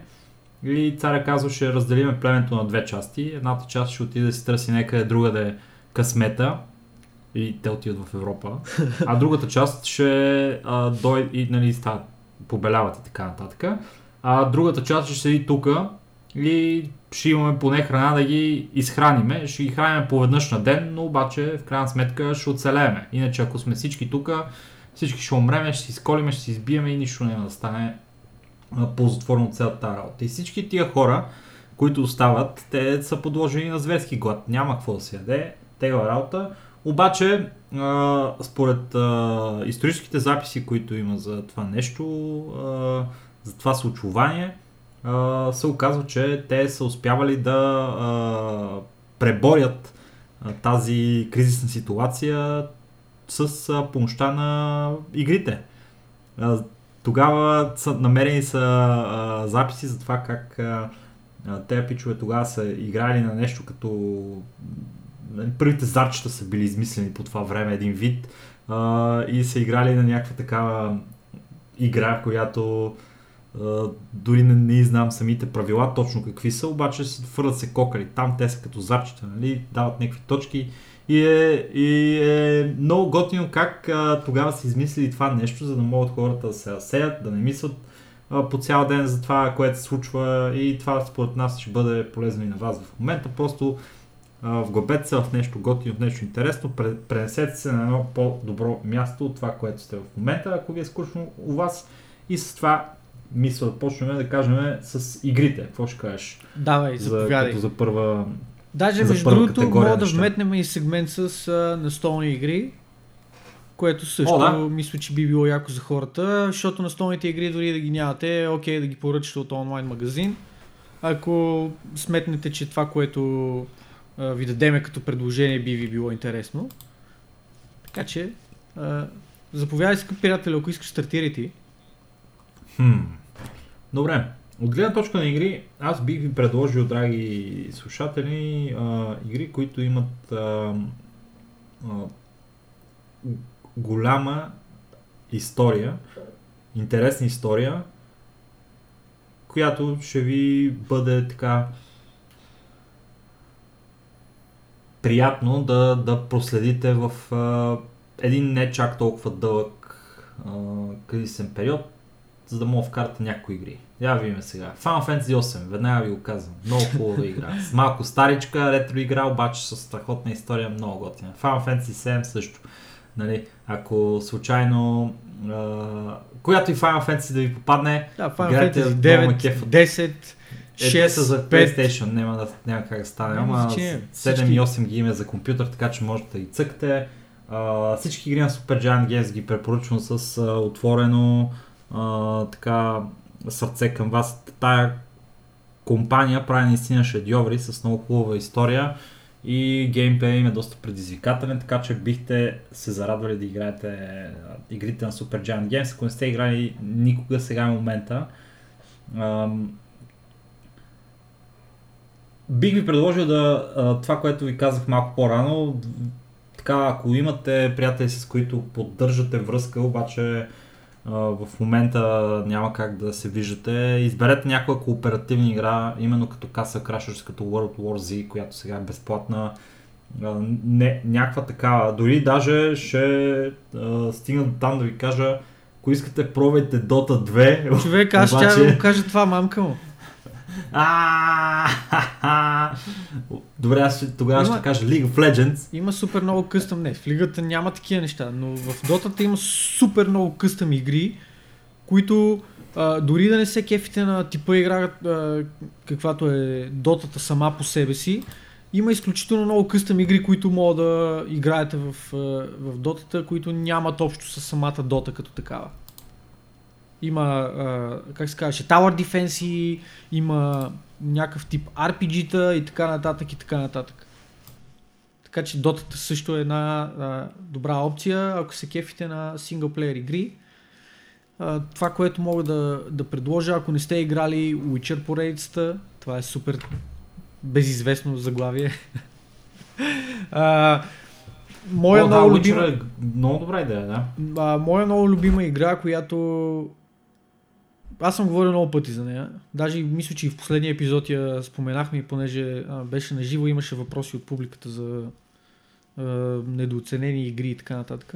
И царя казва, ще разделиме племето на две части. Едната част ще отиде да си търси някъде другаде късмета и те отиват в Европа, а другата част ще дойде и нали, побеляват и така нататък. А другата част ще седи тук и ще имаме поне храна да ги изхраниме. Ще ги храним поведнъж на ден, но обаче в крайна сметка ще оцелееме. Иначе ако сме всички тук, всички ще умреме, ще си сколиме, ще си избиеме и нищо няма да стане ползотворно от цялата работа. И всички тия хора, които остават, те са подложени на зверски глад. Няма какво да се яде, тегава работа. Обаче, според историческите записи, които има за това нещо, за това случване, се оказва, че те са успявали да преборят тази кризисна ситуация с помощта на игрите. Тогава са намерени записи за това как тези пичове тогава са играли на нещо като... Първите зарчета са били измислени по това време един вид и са играли на някаква такава игра, която дори не знам самите правила точно какви са, обаче се фърлят се кокали. Там те са като зарчета, нали? Дават някакви точки. И е много готино как тогава са измислили това нещо, за да могат хората да се сеят, да не мислят по цял ден за това, което се случва, и това според нас ще бъде полезно и на вас в момента. Просто вглъбете се в нещо готино, в нещо интересно, пренесете се на едно по-добро място от това, което сте в момента, ако ви е скучно у вас, и с това мисля да почнем да кажем с игрите. Какво ще кажеш? Давай, заповядай. Като за първа... Даже между другото мога да вметнем и сегмент с настолни игри, което също мисля, че би било яко за хората, защото настолните игри дори да ги нямате, окей да ги поръчате от онлайн магазин. Ако сметнете, че това, което ви дадеме като предложение, би ви било интересно. Така че, заповядай, скъп приятели, ако искаш, стартирай ти. Добре. От гледна точка на игри, аз бих ви предложил, драги слушатели, игри, които имат голяма история, интересна история, която ще ви бъде така приятно да проследите в един не чак толкова дълъг кризисен период, за да мога вкарате някои игри. Я видим сега. Final Fantasy 8, веднага ви го казвам. Много хубава игра. С малко старичка ретро игра, обаче с страхотна история, много готина. Final Fantasy 7 също. Нали, ако случайно която и Final Fantasy да ви попадне, играте в 9, 10, 6, са за PlayStation, 5. Няма как да стане, ама 7 и 8 ги има за компютър, така че можете да ги цъкате. Всички игри на Supergiant Games ги препоръчвам с отворено така сърце към вас. Тая компания прави наистина шедьоври с много хубава история и геймплей им е доста предизвикателен, така че бихте се зарадвали да играете игрите на Supergiant Games, ако не сте играли никога, сега е момента. Бих ви предложил да това, което ви казах малко по-рано, така, ако имате приятели, с които поддържате връзка, обаче в момента няма как да се виждате, изберете някоя кооперативна игра, именно като каса крашаш, като World War Z, която сега е безплатна, не, някаква такава, дори даже ще стигна до там да ви кажа, ако искате пробайте Dota 2. Човек, аз ще да го кажа това, мамка му. Добре, аз тогава ще кажа League of Legends. Има супер много къстъм, не, в лигата няма такива неща, но в Dota има супер много къстъм игри, които дори да не се кефите на типа игра, каквато е Dota сама по себе си, има изключително много къстъм игри, които могат да играете в Dota, които нямат общо с самата Dota като такава. Има, как се казваше, Tower Defense, има някакъв тип RPG-та и така нататък и така нататък. Така че Dota също е една добра опция, ако се кефите на синглплеер игри. Това, което мога да предложа, ако не сте играли Witcher поредицата, това е супер безизвестно заглавие. Моя много любима... е много добра идея, да. Моя много любима игра, която... Аз съм говорил много пъти за нея. Даже мисля, че и в последния епизод я споменахме, и понеже беше наживо, имаше въпроси от публиката за недооценени игри и така нататък.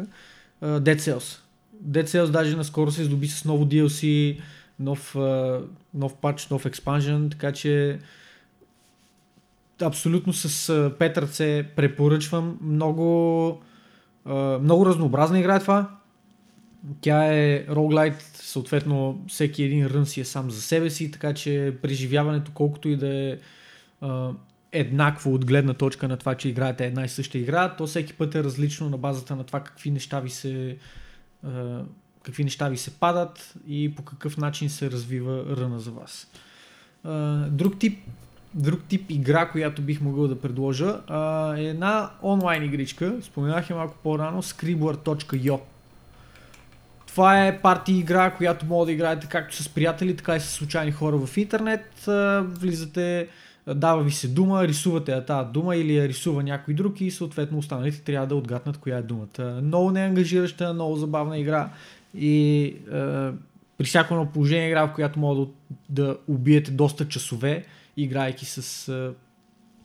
Dead Cells. Dead Cells даже наскоро се здоби с ново DLC, нов патч, нов експанжен, така че абсолютно с Петър се препоръчвам. Много разнообразна игра е това. Тя е roguelite, съответно всеки един рън си е сам за себе си, така че преживяването, колкото и да е еднакво от гледна точка на това, че играете една и съща игра, то всеки път е различно на базата на това какви неща ви се падат и по какъв начин се развива ръна за вас. Друг тип игра, която бих могъл да предложа, е една онлайн игричка, споменах я малко по-рано, Scribbler.io. Това е партия игра, която мога да играете както с приятели, така и с случайни хора в интернет. Влизате, дава ви се дума, рисувате тази дума или я рисува някой друг и съответно останалите трябва да отгаднат коя е думата. Много неангажираща, много забавна игра и при всяко едно положение игра, в която мога да убиете доста часове, играйки с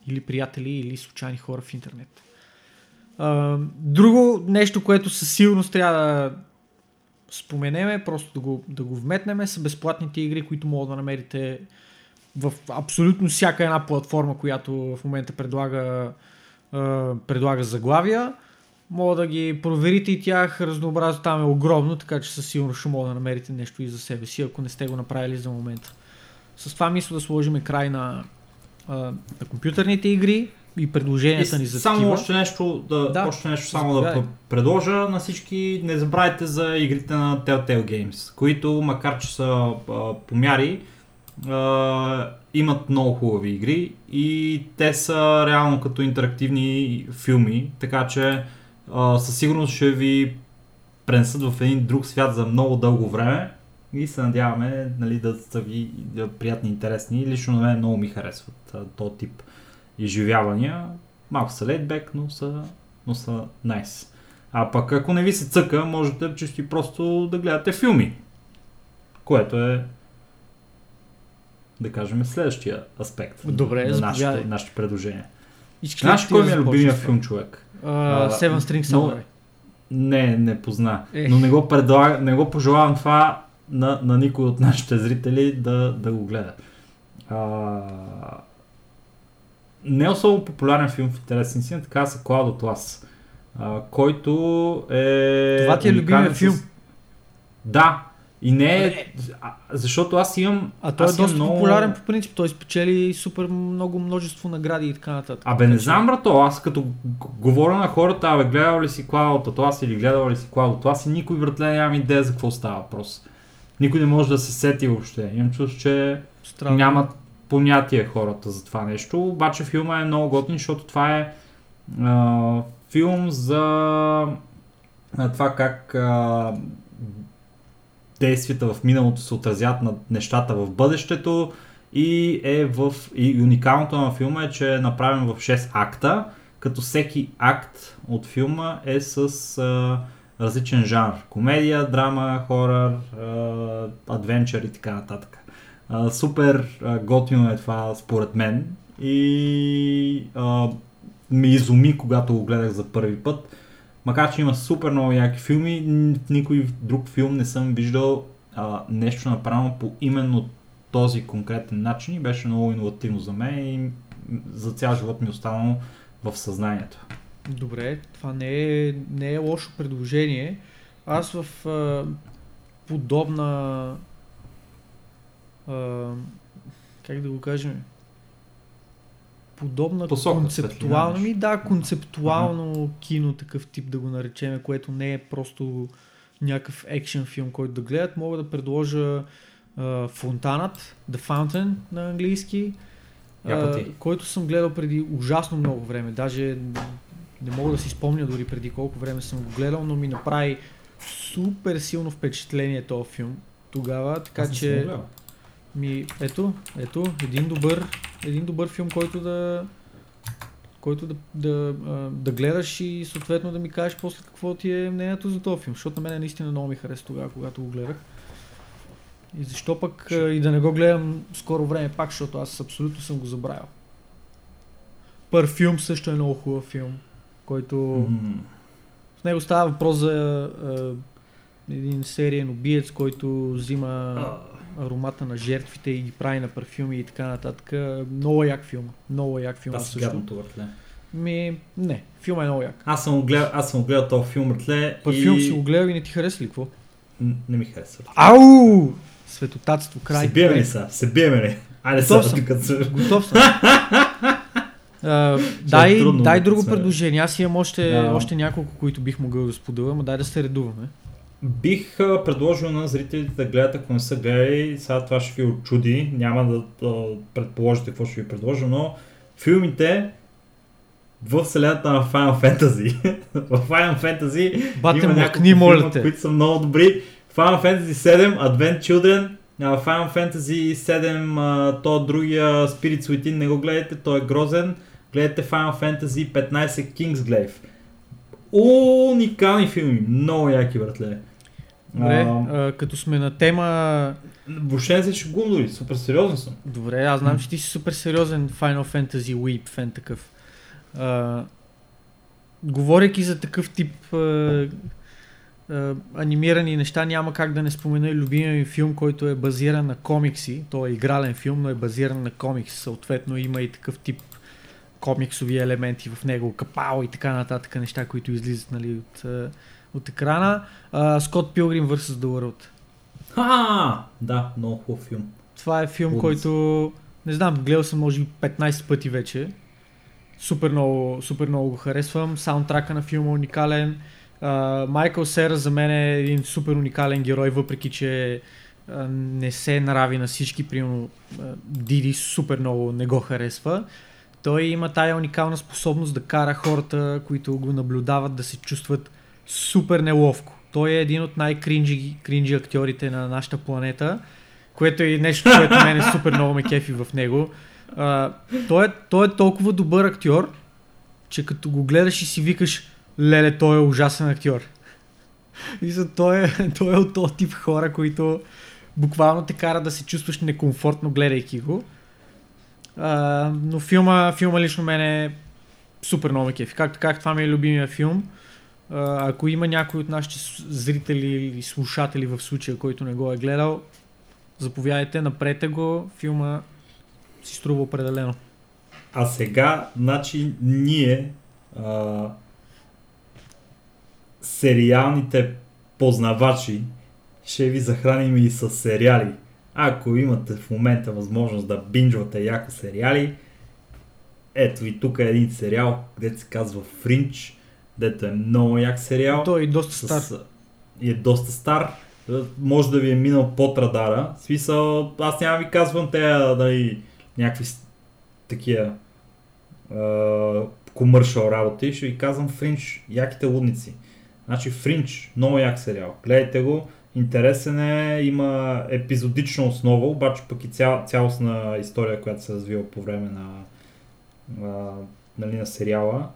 или приятели, или случайни хора в интернет. Друго нещо, което със сигурност трябва да споменеме, просто да го вметнеме, са безплатните игри, които могат да намерите в абсолютно всяка една платформа, която в момента предлага заглавия. Мога да ги проверите и тях, разнообразието там е огромно, така че със сигурност ще мога да намерите нещо и за себе си, ако не сте го направили за момента. С това мисля да сложим край на компютърните игри и предложенията ни за такива. Само още нещо да предложа на всички. Не забравяйте за игрите на Telltale Games, които макар че са помяри, имат много хубави игри и те са реално като интерактивни филми, така че със сигурност ще ви пренесат в един друг свят за много дълго време. И се надяваме, нали, да са ви приятни, интересни. Лично на мен много ми харесват този тип изживявания. Малко са лейтбек, но са nice. А пък ако не ви се цъка, можете чисто и просто да гледате филми. Което е да кажем следващия аспект добре, на нашите предложения. Знаеш кой ми е любимия филм, човек? Seven String Samurai. Не позна. Но не го пожелавам това на никой от нашите зрители да го гледа. Не особо популярен филм в интересен си, така се Cloud Atlas, който е... Това ти е любимия филм? Да. И не е... Защото аз имам... А той е доста много... популярен по принцип. Той спечели супер много множество награди и така нататък. Абе не знам, брато. Аз като говоря на хората, абе гледал ли си Cloud Atlas или гледал ли си Cloud Atlas, и никой, братле, нямам идея за какво става въпрос. Никой не може да се сети въобще. Имам чувство, че странно. Нямат понятие хората за това нещо. Обаче филма е много готин, защото това е филм за това как действията в миналото се отразят на нещата в бъдещето и и уникалното на филма е, че е направен в 6 акта, като всеки акт от филма е с различен жанр. Комедия, драма, хорър, адвенчър и така нататък. Супер готино е това според мен и ме изуми, когато го гледах за първи път. Макар че има супер много яки филми, никой друг филм не съм виждал нещо направено по именно този конкретен начин и беше много иновативно за мен и за цял живот ми останало в съзнанието. Добре, това не е лошо предложение. Аз в подобна... как да го кажем, подобна посока, концептуално светлина, концептуално кино, такъв тип да го наречем, което не е просто някакъв екшен филм, който да гледат, мога да предложа Фонтанът, The Fountain на английски, който съм гледал преди ужасно много време, даже не мога да си спомня дори преди колко време съм го гледал, но ми направи супер силно впечатление този филм тогава, така че ето, един добър филм, който да гледаш и съответно да ми кажеш после какво ти е мнението за този филм, защото на мен наистина много ми хареса тогава, когато го гледах. И защо пък и да не го гледам скоро време пак, защото аз абсолютно съм го забравил. Първ филм също е много хубав филм, който в него става въпрос за един сериен убиец, който взима аромата на жертвите и ги прави на парфюми и така нататък. Много як филм. Много як филм. Аз гадното въртле. Не, филм е много як. Аз съм гледал този филм въртле. Парфюм си го гледал и не ти хареса ли какво? Не ми хареса. Ау! Светотатство, край. Се биеме ли? Айде сега тук съм. Готов съм. Дай друго предложение. Аз имам още няколко, които бих могъл да споделя, но дай да се редуваме. Бих предложил на зрителите да гледат, ако не са гледали, сега това ще ви очуди, няма да предположите какво ще ви предложа, но филмите в вселената на Final Fantasy. В Final Fantasy има някакви филма, които са много добри. Final Fantasy 7, Advent Children, Final Fantasy 7, то другия Spirit Within, не го гледайте, той е грозен. Гледайте Final Fantasy 15, Kingsglaive. Уникални филми, много яки, братле. Добре, като сме на тема... Въобще не се шегувам дори, супер сериозен съм. Добре, аз знам, че ти си супер сериозен Final Fantasy Weep фен такъв. Говорейки за такъв тип анимирани неща, няма как да не спомена и любимия ми филм, който е базиран на комикси. Той е игрален филм, но е базиран на комикс, съответно има и такъв тип комиксови елементи в него, капао и така нататък, неща, които излизат, нали, от екрана. Скот Пилгрим vs. The World. Да, много хубав филм. Това е филм, който, не знам, гледал съм може би 15 пъти вече. Супер много го харесвам. Саундтрака на филма е уникален. Майкъл Сера за мен е един супер уникален герой, въпреки че не се нрави на всички. Примерно Диди супер много не го харесва. Той има тая уникална способност да кара хората, които го наблюдават, да се чувстват супер неловко. Той е един от най-кринджи актьорите на нашата планета, което е нещо, което мен е супер много ме кефи в него. Той е толкова добър актьор, че като го гледаш и си викаш, леле, той е ужасен актьор. И за той е от този тип хора, които буквално те кара да се чувстваш некомфортно, гледайки го. Но филма лично мен е супер много кеф. Както казах, това ми е любимия филм. Ако има някой от нашите зрители или слушатели в случая, който не го е гледал, заповядайте, напрете го, филма си струва определено. А сега, значи, ние сериалните познавачи ще ви захраним и с сериали. Ако имате в момента възможност да бинджвате яко сериали, ето ви тук е един сериал, където се казва Fringe, дето е много як сериал. Той е доста стар. Е доста стар. Може да ви е минал под радара. В смисъл, аз няма ви казвам те дали някакви такива комършъл работи. Ще ви казвам Fringe, яките лудници. Значи Fringe, много як сериал. Гледайте го. Интересен е, има епизодична основа, обаче пък и цялостна история, която се развива по време на сериала.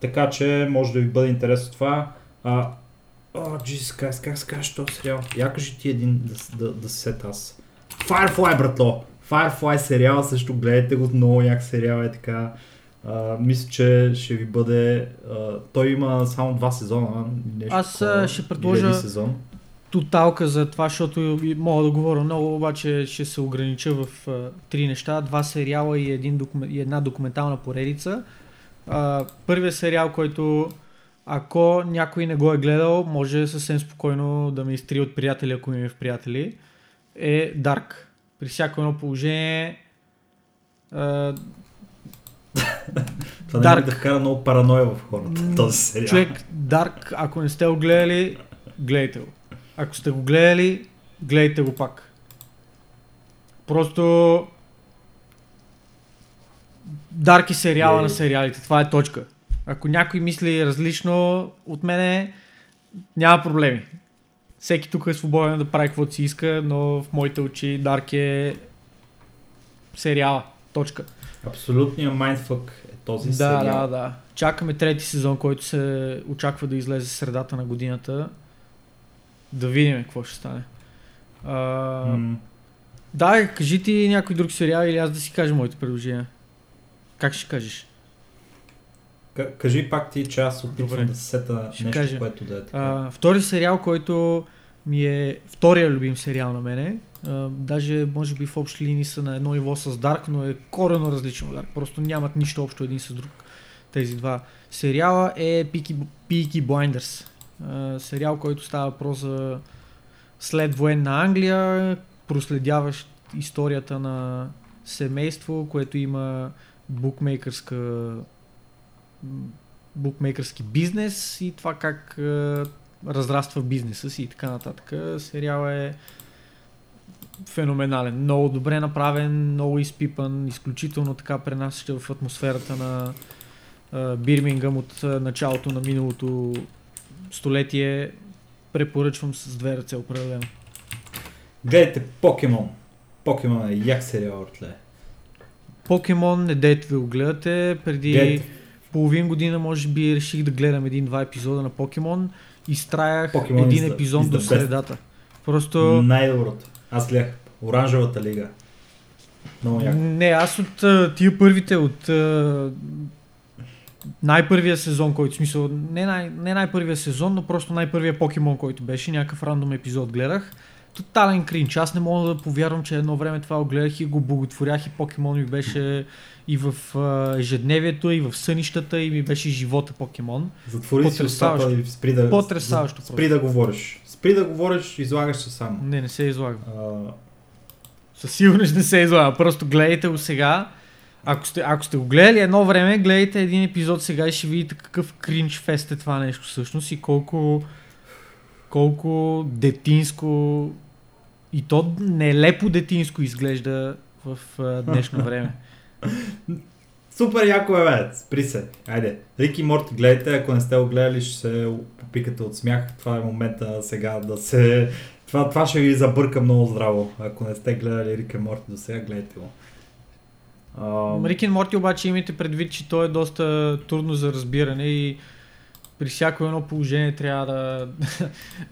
Така че може да ви бъде интересно това. Как се казваш този сериал? Я кажи ти един да се сета аз. Firefly, братло! Firefly сериал също, гледайте го, много як сериал е така. Мисля, че ще ви бъде... той има само 2 сезона. Аз ще предложа тоталка за това, защото мога да говоря много, обаче ще се огранича в 3 неща. 2 сериала и една документална поредица. Първият сериал, който ако някой не го е гледал, може съвсем спокойно да ме изтри от приятели, ако имаме в приятели, е Dark. При всяко едно положение това Dark. Не да вкара много параноя в хората, този сериал. Човек, Dark, ако не сте го гледали, гледайте го. Ако сте го гледали, гледайте го пак. Просто Дарки сериала на сериалите, това е точка. Ако някой мисли различно от мене, няма проблеми. Всеки тук е свободен да прави каквото си иска, но в моите очи Дарки е сериала, точка. Абсолютният майндфък е този сериал. Да. Чакаме 3-ти сезон, който се очаква да излезе средата на годината. Да видим какво ще стане. Да, кажи ти някой друг сериал или аз да си кажа моите предложения. Как ще кажеш? Кажи пак ти, че аз опитвам да се сета нещо, кажа, което да е така. Втори сериал, който ми е втория любим сериал на мене. Даже може би в общи линии са на едно ниво с Dark, но е коренно различно Dark. Просто нямат нищо общо един с друг. Тези 2 сериала е Peaky Blinders. Сериал, който става въпрос за след военна Англия, проследяващ историята на семейство, което има букмейкърски бизнес и това как разраства бизнеса си и така нататък. Сериал е феноменален, много добре направен, много изпипан, изключително така пренасящ в атмосферата на Бирмингъм от началото на миналото столетие. Препоръчвам с 2 ръце определено. Гледайте Покемон. Покемон е як сериал, ортле. Покемон, не дейте да го гледате, преди половин година може би реших да гледам 1-2 епизода на Покемон и страях епизод до средата. Просто... най-доброто. Аз гледах Оранжевата лига. Много яко. Не, аз от тия първите, от най-първия сезон, който в смисъл, не най-първия сезон, но просто най-първия Покемон, който беше, някакъв рандом епизод гледах. Тотален кринч. Аз не мога да повярвам, че едно време това огледах и го боготворях и Покемон ми беше и в ежедневието, и в сънищата, и ми беше живота Покемон. Затвори си устата и потресаващо. Спри да говориш. Излагаш се само. Не се излагам. Със сигурност не се излагам. Просто гледайте го сега. Ако сте го гледали едно време, гледайте един епизод сега и ще видите какъв кринч фест е това нещо всъщност и колко детинско и то нелепо детинско изглежда в днешно време. Супер яко е, бе, спри се. Айде, Рик и Морти гледайте, ако не сте го гледали, ще се попикате от смях. Това е момента сега да се... Това ще ви забърка много здраво. Ако не сте гледали Рик и Морти до сега, гледайте го. Рик и Морти обаче имайте предвид, че той е доста трудно за разбиране и при всяко едно положение трябва да,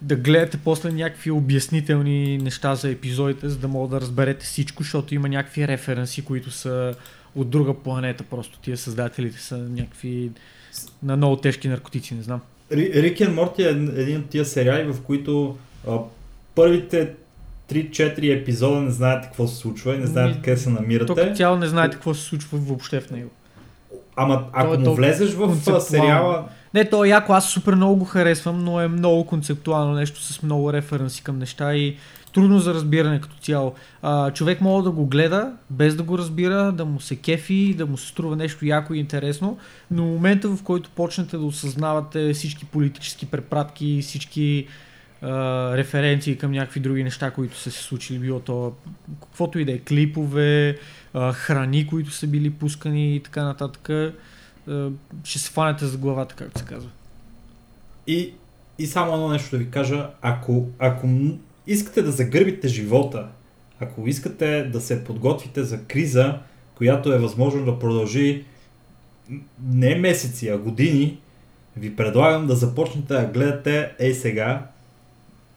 да гледате после някакви обяснителни неща за епизодите, за да мога да разберете всичко, защото има някакви референси, които са от друга планета, просто тия създателите са някакви на много тежки наркотици, не знам. Rick and Morty е един от тия сериали, в които първите 3-4 епизода не знаете какво се случва и не знаете къде се намирате. Тук цяло не знаете какво се случва въобще в него. Ама ако му влезеш в сериала... Не, то е яко, аз супер много го харесвам, но е много концептуално нещо с много референси към неща и трудно за разбиране като цяло. Човек може да го гледа, без да го разбира, да му се кефи, да му се струва нещо яко и интересно, но момента, в който почнете да осъзнавате всички политически препратки, всички референции към някакви други неща, които са се случили, било то каквото и да е, клипове, храни, които са били пускани и така нататък, ще се фанете за главата, както се казва. И само едно нещо да ви кажа, ако искате да загърбите живота, ако искате да се подготвите за криза, която е възможно да продължи не месеци, а години, ви предлагам да започнете да гледате сега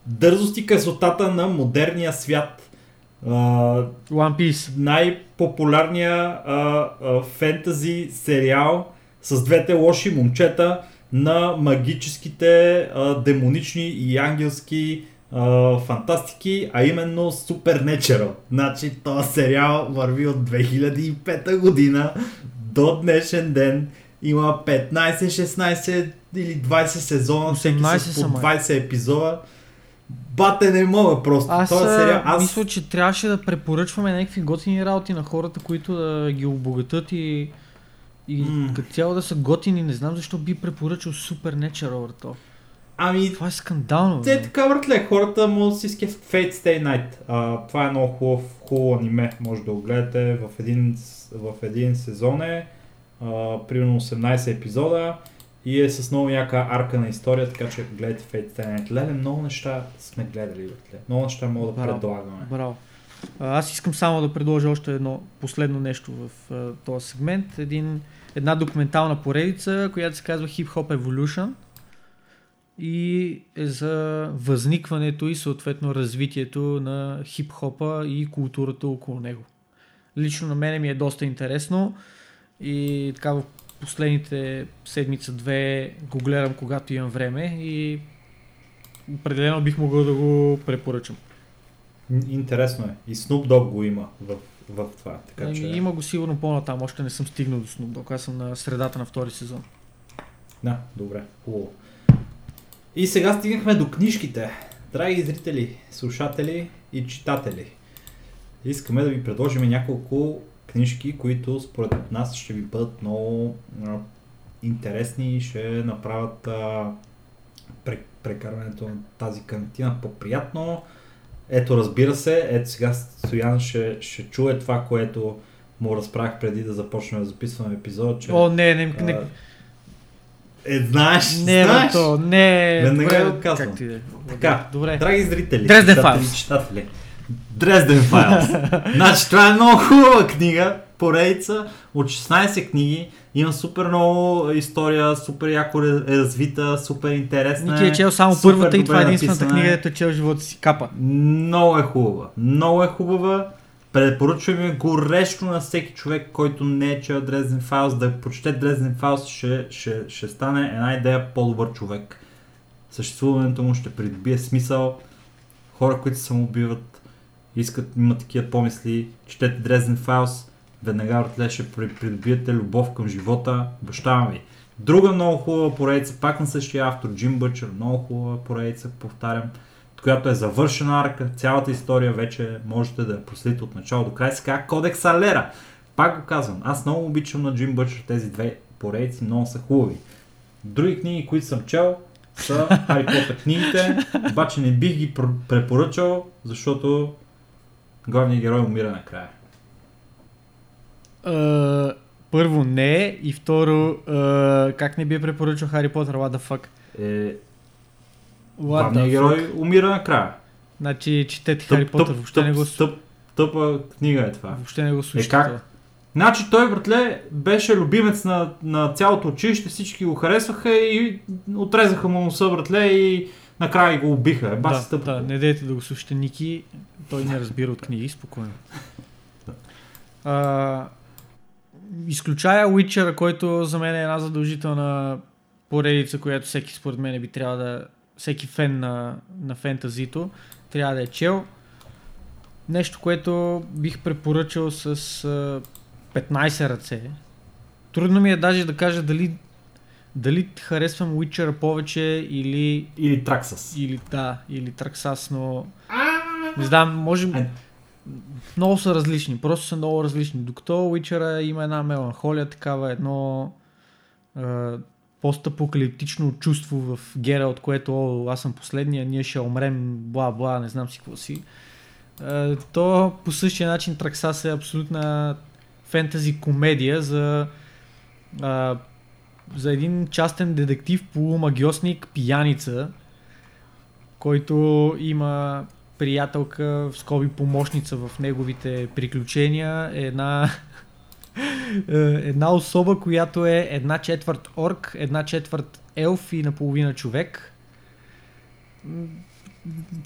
Дързост и красотата на модерния свят. One Piece. Най-популярният фентази сериал с двете лоши момчета на магическите, демонични и ангелски фантастики, а именно Supernatural. Значи този сериал върви от 2005 година до днешен ден. Има 15, 16 или 20 сезона, всеки с по 20 епизода. Бате, не мога просто. Аз мисля, че трябваше да препоръчваме някакви готини работи на хората, които да ги обогатят и като цяло да са готини. Не знам защо би препоръчал Supernatural. Това е скандално. Те така, братле, хората му си искат Fate Stay Night. Това е много хубаво аниме. Може да го гледате в един сезон е. Примерно 18 епизода. И е с много яка арка на история, така че гледайте Fate Stay Night. Леле, много неща сме гледали. Много неща мога да предлагаме. Браво. Аз искам само да предложа още едно последно нещо в този сегмент. Една документална поредица, която се казва Hip Hop Evolution и е за възникването и съответно развитието на хип-хопа и културата около него. Лично на мене ми е доста интересно и така в последните седмица-две го гледам, когато имам време и определено бих могъл да го препоръчам. Интересно е. И Snoop Dogg го има в това. Така, че... Има го сигурно по-натам. Още не съм стигнал до Snoop Dogg. Аз съм на средата на втори сезон. Да, добре. Хубаво. И сега стигнахме до книжките. Драги зрители, слушатели и читатели. Искаме да ви предложим няколко книжки, които според нас ще ви бъдат много интересни и ще направят прекарването на тази карантина по-приятно. Ето, разбира се, ето сега Стоян ще чуе това, което му разправях преди да започнем да записваме епизод, че... О, не. Знаеш. Веднага го казвам. Така, добре. Драги зрители, читатели. Dresden Files. Значи това е много хубава книга, поредица от 16 книги, има супер много история, супер яко развита, супер интересна. Ти е чел само първата и това е единствената книга, дето е чел живота си, капа. Много е хубава. Препоръчваме горещо на всеки човек, който не е чел Dresden Files, да прочете Dresden Files, ще стане една идея по-добър човек. Съществуването му ще придобие смисъл. Хора, които се самоубиват, имат такива помисли, четете Dresden Files, веднага въртле ще придобиете любов към живота, обещавам ви. Друга много хубава поредица, пак на същия автор, Джим Бъчър, много хубава поредица, повтарям, която е завършена арка, цялата история вече можете да я проследите от начало до край. Сега Кодекс Алера, пак го казвам, аз много обичам на Джим Бъчър, тези две поредици много са хубави. Други книги, които съм чел, са Harry Potter книгите, обаче не бих ги препоръчал, защото главният герой умира накрая. Първо не и второ, как не би препоръчал Хари Потър, what the fuck? Главният герой умира накрая. Значи четете Хари Потър, въобще не го слушайте. Тъпа книга е това. Въобще не го слушайте. Е, как? Значи той, братле, беше любимец на цялото училище, всички го харесваха и отрезаха му носа, братле, и накрая го убиха. Да, не дейте да го слушате Ники, той не разбира от книги, спокойно. Изключая Witcher, който за мен е една задължителна поредица, която всеки според мен би трябва да... Всеки фен на фентазито трябва да е чел. Нещо, което бих препоръчал с 15 ръце. Трудно ми е даже да кажа дали харесвам Witcher повече или... Или Traxas. Или Traxas, но... Не знам, може... Много са различни, просто са много различни. Докато Witcher има една меланхолия, такава едно... постапокалиптично чувство в Гералт, което аз съм последния, ние ще умрем, бла-бла, не знам си какво си. То по същия начин Traxas е абсолютна фентази комедия за един частен детектив, полумагьосник, пияница, който има приятелка, в скоби помощница в неговите приключения, една особа, която е 1/4 орк, 1/4 елф и наполовина човек.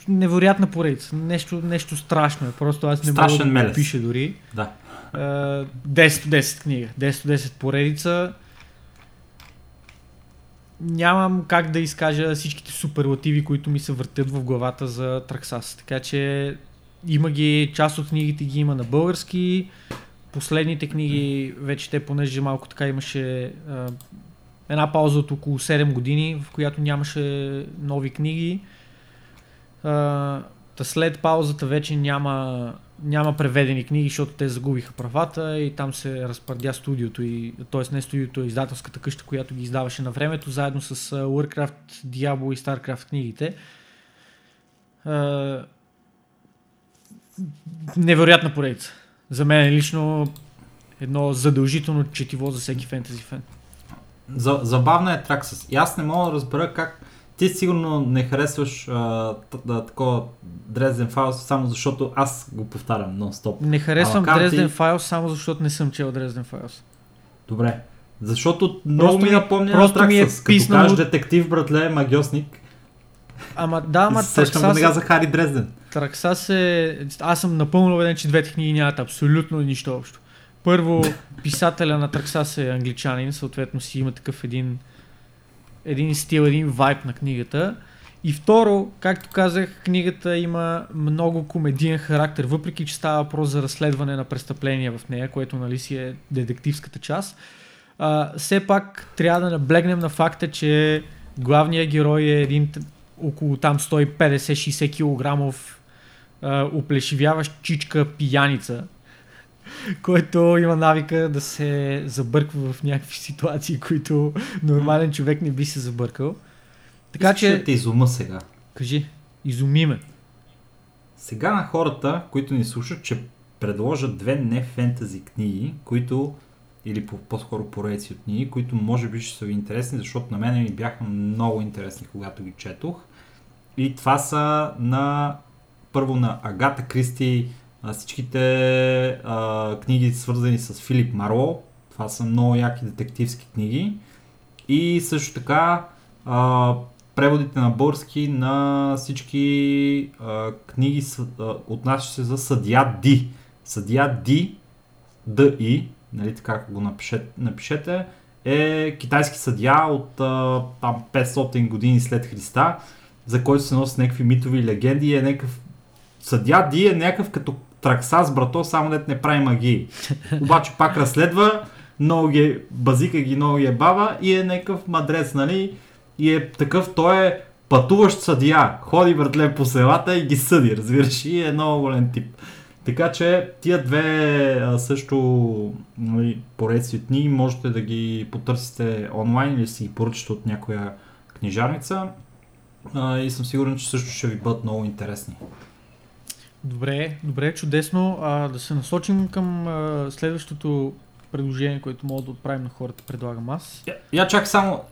Невероятна поредица. Нещо страшно е. Просто аз не мога да го пиша дори. Да. 10/10 книга. 10/10 поредица. Нямам как да изкажа всичките суперлативи, които ми се въртят в главата за Traxas. Така че има ги, част от книгите ги има на български. Последните книги, вече те, понеже малко така имаше една пауза от около 7 години, в която нямаше нови книги. След паузата вече няма преведени книги, защото те загубиха правата и там се разпърдя студиото, т.е. не студиото, а издателската къща, която ги издаваше на времето, заедно с Warcraft, Diablo и Starcraft книгите. Невероятна поредица. За мен е лично едно задължително четиво за всеки фентези фен. Забавна е Traxas. И аз не мога да разбера как ти сигурно не харесваш такова Dresden Files, само защото аз го повтарям нон-стоп. Не харесвам Dresden Files, само защото не съм чел Dresden Files. Добре. Защото много ми напомня на Traxas. Като кажеш детектив, братле, магьосник. Ама Traxas сега за Хари Дрезден. Traxas е... Аз съм напълно убеден, че двете книги нямат абсолютно нищо общо. Първо, писателя на Traxas е англичанин, съответно си има такъв един стил, един вайб на книгата. И второ, както казах, книгата има много комедиен характер, въпреки че става въпрос за разследване на престъпления в нея, което нали си е детективската част. Все пак трябва да наблегнем на факта, че главният герой е един... около там 150-60 килограмов оплешивяващ чичка пияница, който има навика да се забърква в някакви ситуации, които нормален човек не би се забъркал. Така че... Ще те изума сега. Кажи, изуми ме. Сега на хората, които ни слушат, че предложат две не фентази книги, които... или по-скоро поредици от книги, които може би ще са ви интересни, защото на мен ми бяха много интересни, когато ги четох. И това са на Агата Кристи, всичките книги, свързани с Филип Марлоу. Това са много яки детективски книги. И също така преводите на български на всички книги, отнасящи се за Съдия Ди. Съдия Ди, Д.И., нали, така го напишете, е китайски съдия от там 500 години след Христа, за който се носи някакви митови легенди. Е някакъв... Съдия Ди е някакъв като Traxas, брато, само дет не прави магии. Обаче пак разследва, базика ги много е баба и е някакъв мадрец, нали? И е такъв, той е пътуващ съдия. Ходи, братле, по селата и ги съди, разбираш, и е много голям тип. Така че тия две също поредици от книги можете да ги потърсите онлайн или си ги поръчате от някоя книжарница и съм сигурен, че също ще ви бъдат много интересни. Добре, чудесно. Да се насочим към следващото предложение, което мога да отправим на хората, предлагам аз. Я чак само,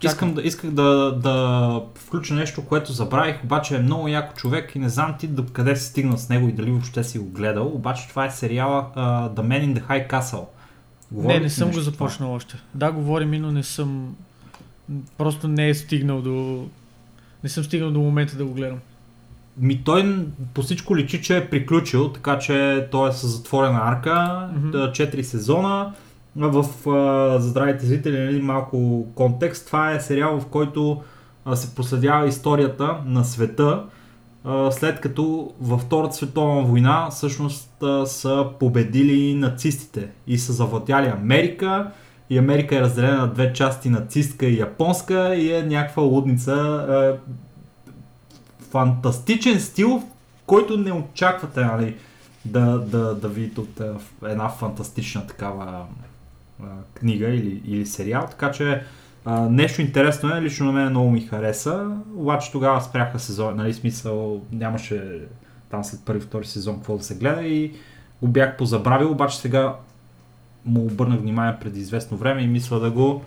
исках да включа нещо, което забравих, обаче е много яко човек и не знам ти до къде си стигнал с него и дали въобще си го гледал, обаче това е сериала The Man in the High Castle. Не съм го започнал още. Да, говорим, но не съм... Просто не е стигнал до... Не съм стигнал до момента да го гледам. Ми той по всичко личи, че е приключил, така че той е с затворена арка, 4 сезона. В за здравите зрители малко контекст. Това е сериал, в който се проследява историята на света, след като във Втората световна война всъщност са победили нацистите и са завладяли Америка. И Америка е разделена на две части, нацистка и японска, и е някаква лудница. Фантастичен стил, който не очаквате, нали, да видите от една фантастична такава книга или сериал. Така че нещо интересно е, лично на мен много ми хареса, обаче тогава спряха сезон, нали, смисъл нямаше там след първи, втори сезон какво да се гледа и го бях позабравил, обаче сега му обърнах внимание преди известно време и мисля да го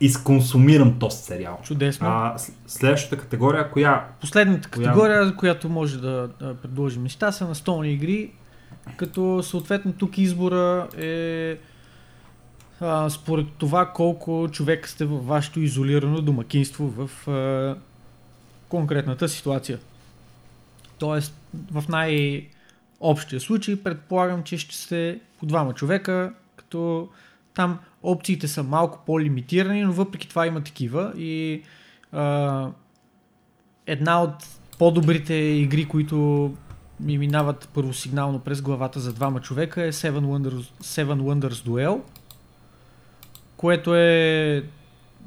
изконсумирам този сериал. Чудесно. Следващата категория, последната категория, за която може да предложим неща, са настолни игри, като съответно тук избора е според това колко човека сте във вашето изолирано домакинство в конкретната ситуация. Тоест, в най-общия случай предполагам, че ще сте по двама човека, като там опциите са малко по-лимитирани, но въпреки това има такива и една от по-добрите игри, които ми минават първосигнално през главата за двама човека е 7 Wonders Duel, което е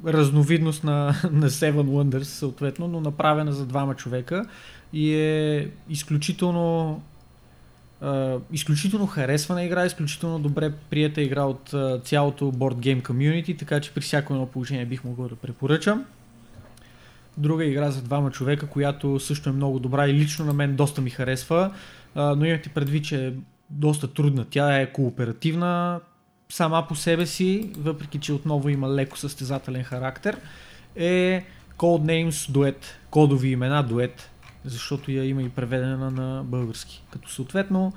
разновидност на 7 Wonders съответно, но направена за двама човека и е изключително харесвана игра, изключително добре приета игра от цялото board game community, така че при всяко едно положение бих могъл да препоръчам. Друга игра за двама човека, която също е много добра и лично на мен доста ми харесва, но имате предвид, че е доста трудна. Тя е кооперативна сама по себе си, въпреки че отново има леко състезателен характер, е Codenames Duet, кодови имена дует, защото я има и преведена на български. Като съответно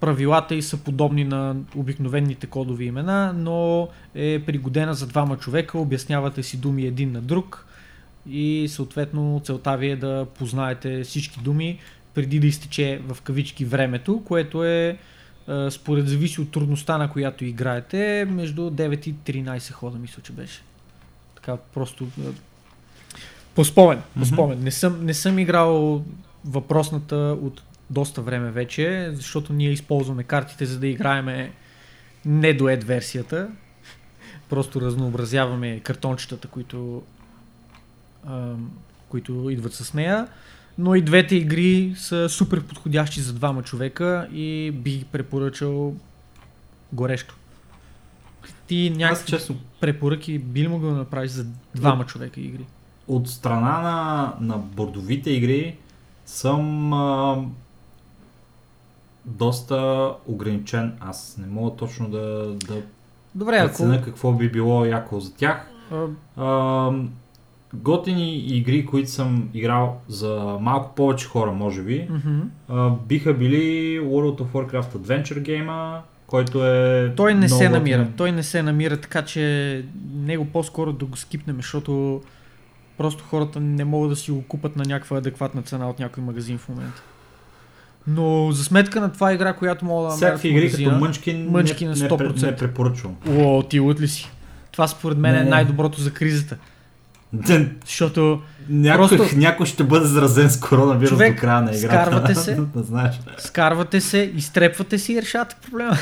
правилата ѝ са подобни на обикновените кодови имена, но е пригодена за двама човека, обяснявате си думи един на друг и съответно целта ви е да познаете всички думи преди да изтече в кавички времето, което е според зависи от трудността, на която играете, между 9 и 13 хода, мисля, че беше. Така просто... По спомен. Не съм играл въпросната от доста време вече, защото ние използваме картите, за да играеме не дует версията. Просто разнообразяваме картончетата, които идват с нея. Но и двете игри са супер подходящи за двама човека и бих препоръчал горещо. Ти някакви препоръки би ли могъл да направиш за двама човека игри? От страна на бордовите игри съм доста ограничен. Аз не мога точно да преценя какво би било яко за тях. Готини игри, които съм играл за малко повече хора, може би, биха били World of Warcraft Adventure Game, който е... Той не се намира, така че него по-скоро да го скипнем, защото просто хората не могат да си го купат на някаква адекватна цена от някой магазин в момента. Но за сметка на това игра, която мога да намеря в магазина... Всякакви игри като Munchkin на 100%. Не препоръчвам. О, ти луд ли си? Това според мен е най-доброто за кризата. Защото... Някой ще бъде заразен с коронавирус до края на играта. Скарвате се, изтрепвате се и решавате проблема.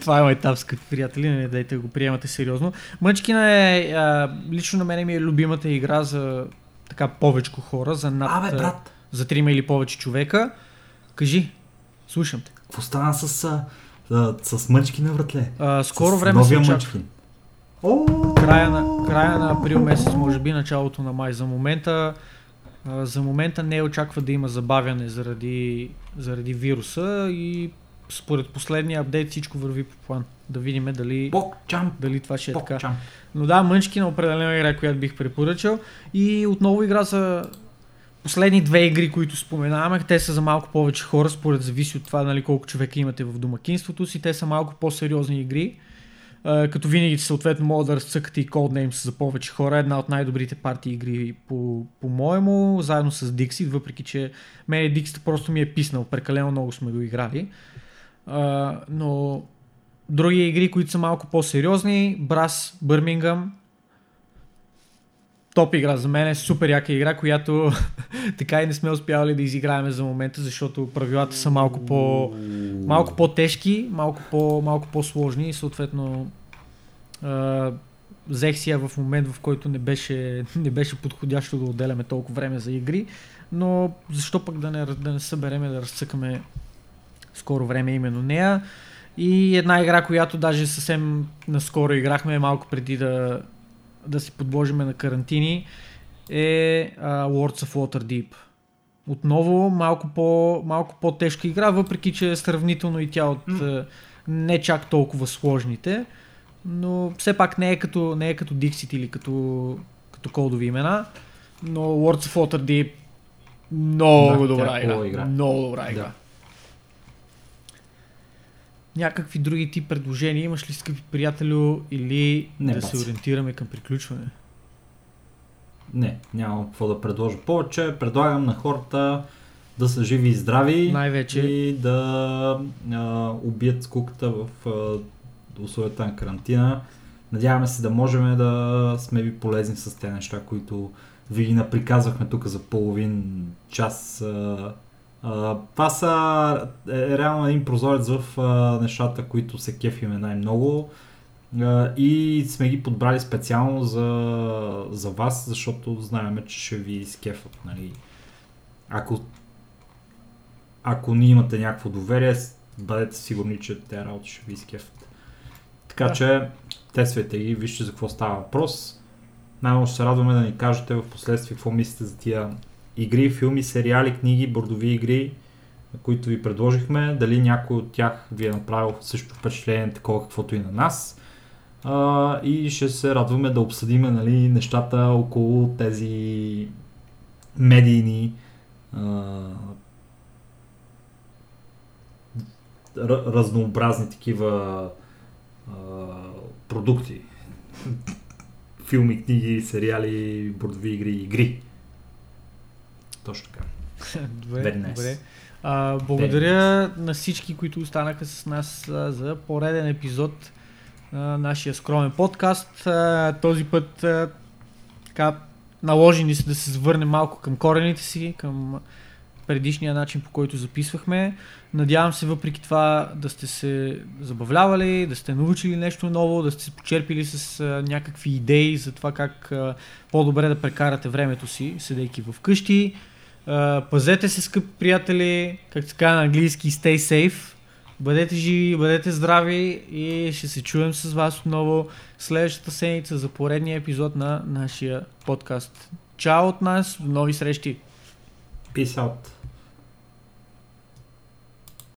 Това е майтап, скъпи приятели, не дайте го приемате сериозно. Мъчкина е, лично на мен ми е любимата игра за така повечко хора, за за 3 или повече човека. Кажи, слушам те. Какво стана с Мъчкина, братле? Скоро време се очаква. Края на април месец, може би началото на май. За момента не очаква да има забавяне заради вируса и според последния апдейт всичко върви по план. Да видим дали това ще е така. Но да, Munchkin на определена игра, която бих препоръчал. И отново игра за последни две игри, които споменавах, те са за малко повече хора, според зависи от това, нали, колко човека имате в домакинството си, те са малко по-сериозни игри. Като винаги съответно мога да разцъкате и Codenames за повече хора, една от най-добрите партии игри по-моему, заедно с Dixit, въпреки че мен Dixit просто ми е писнал, прекалено много сме го играли. Но други игри, които са малко по-сериозни, Брас, Бърмингъм, топ игра за мен, е супер яка игра, която така и не сме успявали да изиграем за момента, защото правилата са малко по-тежки, малко по-сложни и съответно взех си я в момент, в който не беше подходящо да отделяме толкова време за игри, но защо пък да не събереме да разцъкаме скоро време именно нея. И една игра, която даже съвсем наскоро играхме, малко преди да се подложиме на карантини, е Lords of Waterdeep. Отново малко по-тежка игра, въпреки че е сравнително и тя от не чак толкова сложните, но все пак не е като Dixit или като кодови имена, но Lords of Waterdeep много добра игра. Много добра игра. Да. Някакви други ти предложения имаш ли, скъпи приятелю, или не, да се ориентираме към приключване? Не, нямам какво да предложа повече. Предлагам на хората да са живи и здрави най-вече и да убият скуката в условията на карантина. Надяваме се да можем да сме ви полезни с тези неща, които ви ги наприказвахме тук за половин час. Това е реално един прозорец в нещата, които се кефиме най-много и сме ги подбрали специално за вас, защото знаем, че ще ви скефат, нали. Ако не имате някакво доверие, бъдете сигурни, че тези работи ще ви скефат. Така че тествайте ги, вижте за какво става въпрос. Най-много ще се радваме да ни кажете в последствие какво мислите за тия игри, филми, сериали, книги, бордови игри, които ви предложихме. Дали някой от тях ви е направил също впечатление, такова каквото и на нас. И ще се радваме да обсъдим, нали, нещата около тези медийни разнообразни такива продукти. Филми, книги, сериали, бордови игри и игри. Точно така. Добре. Благодаря на всички, които останаха с нас за пореден епизод на нашия скромен подкаст. Този път така наложи ни се да се завърнем малко към корените си, към предишния начин, по който записвахме. Надявам се, въпреки това, да сте се забавлявали, да сте научили нещо ново, да сте се почерпили с някакви идеи за това как по-добре да прекарате времето си, седейки вкъщи. Пазете се, скъпи приятели, както се казва на английски, stay safe. Бъдете живи, бъдете здрави и ще се чуем с вас отново следващата седмица за поредния епизод на нашия подкаст. Чао от нас, нови срещи! Peace out.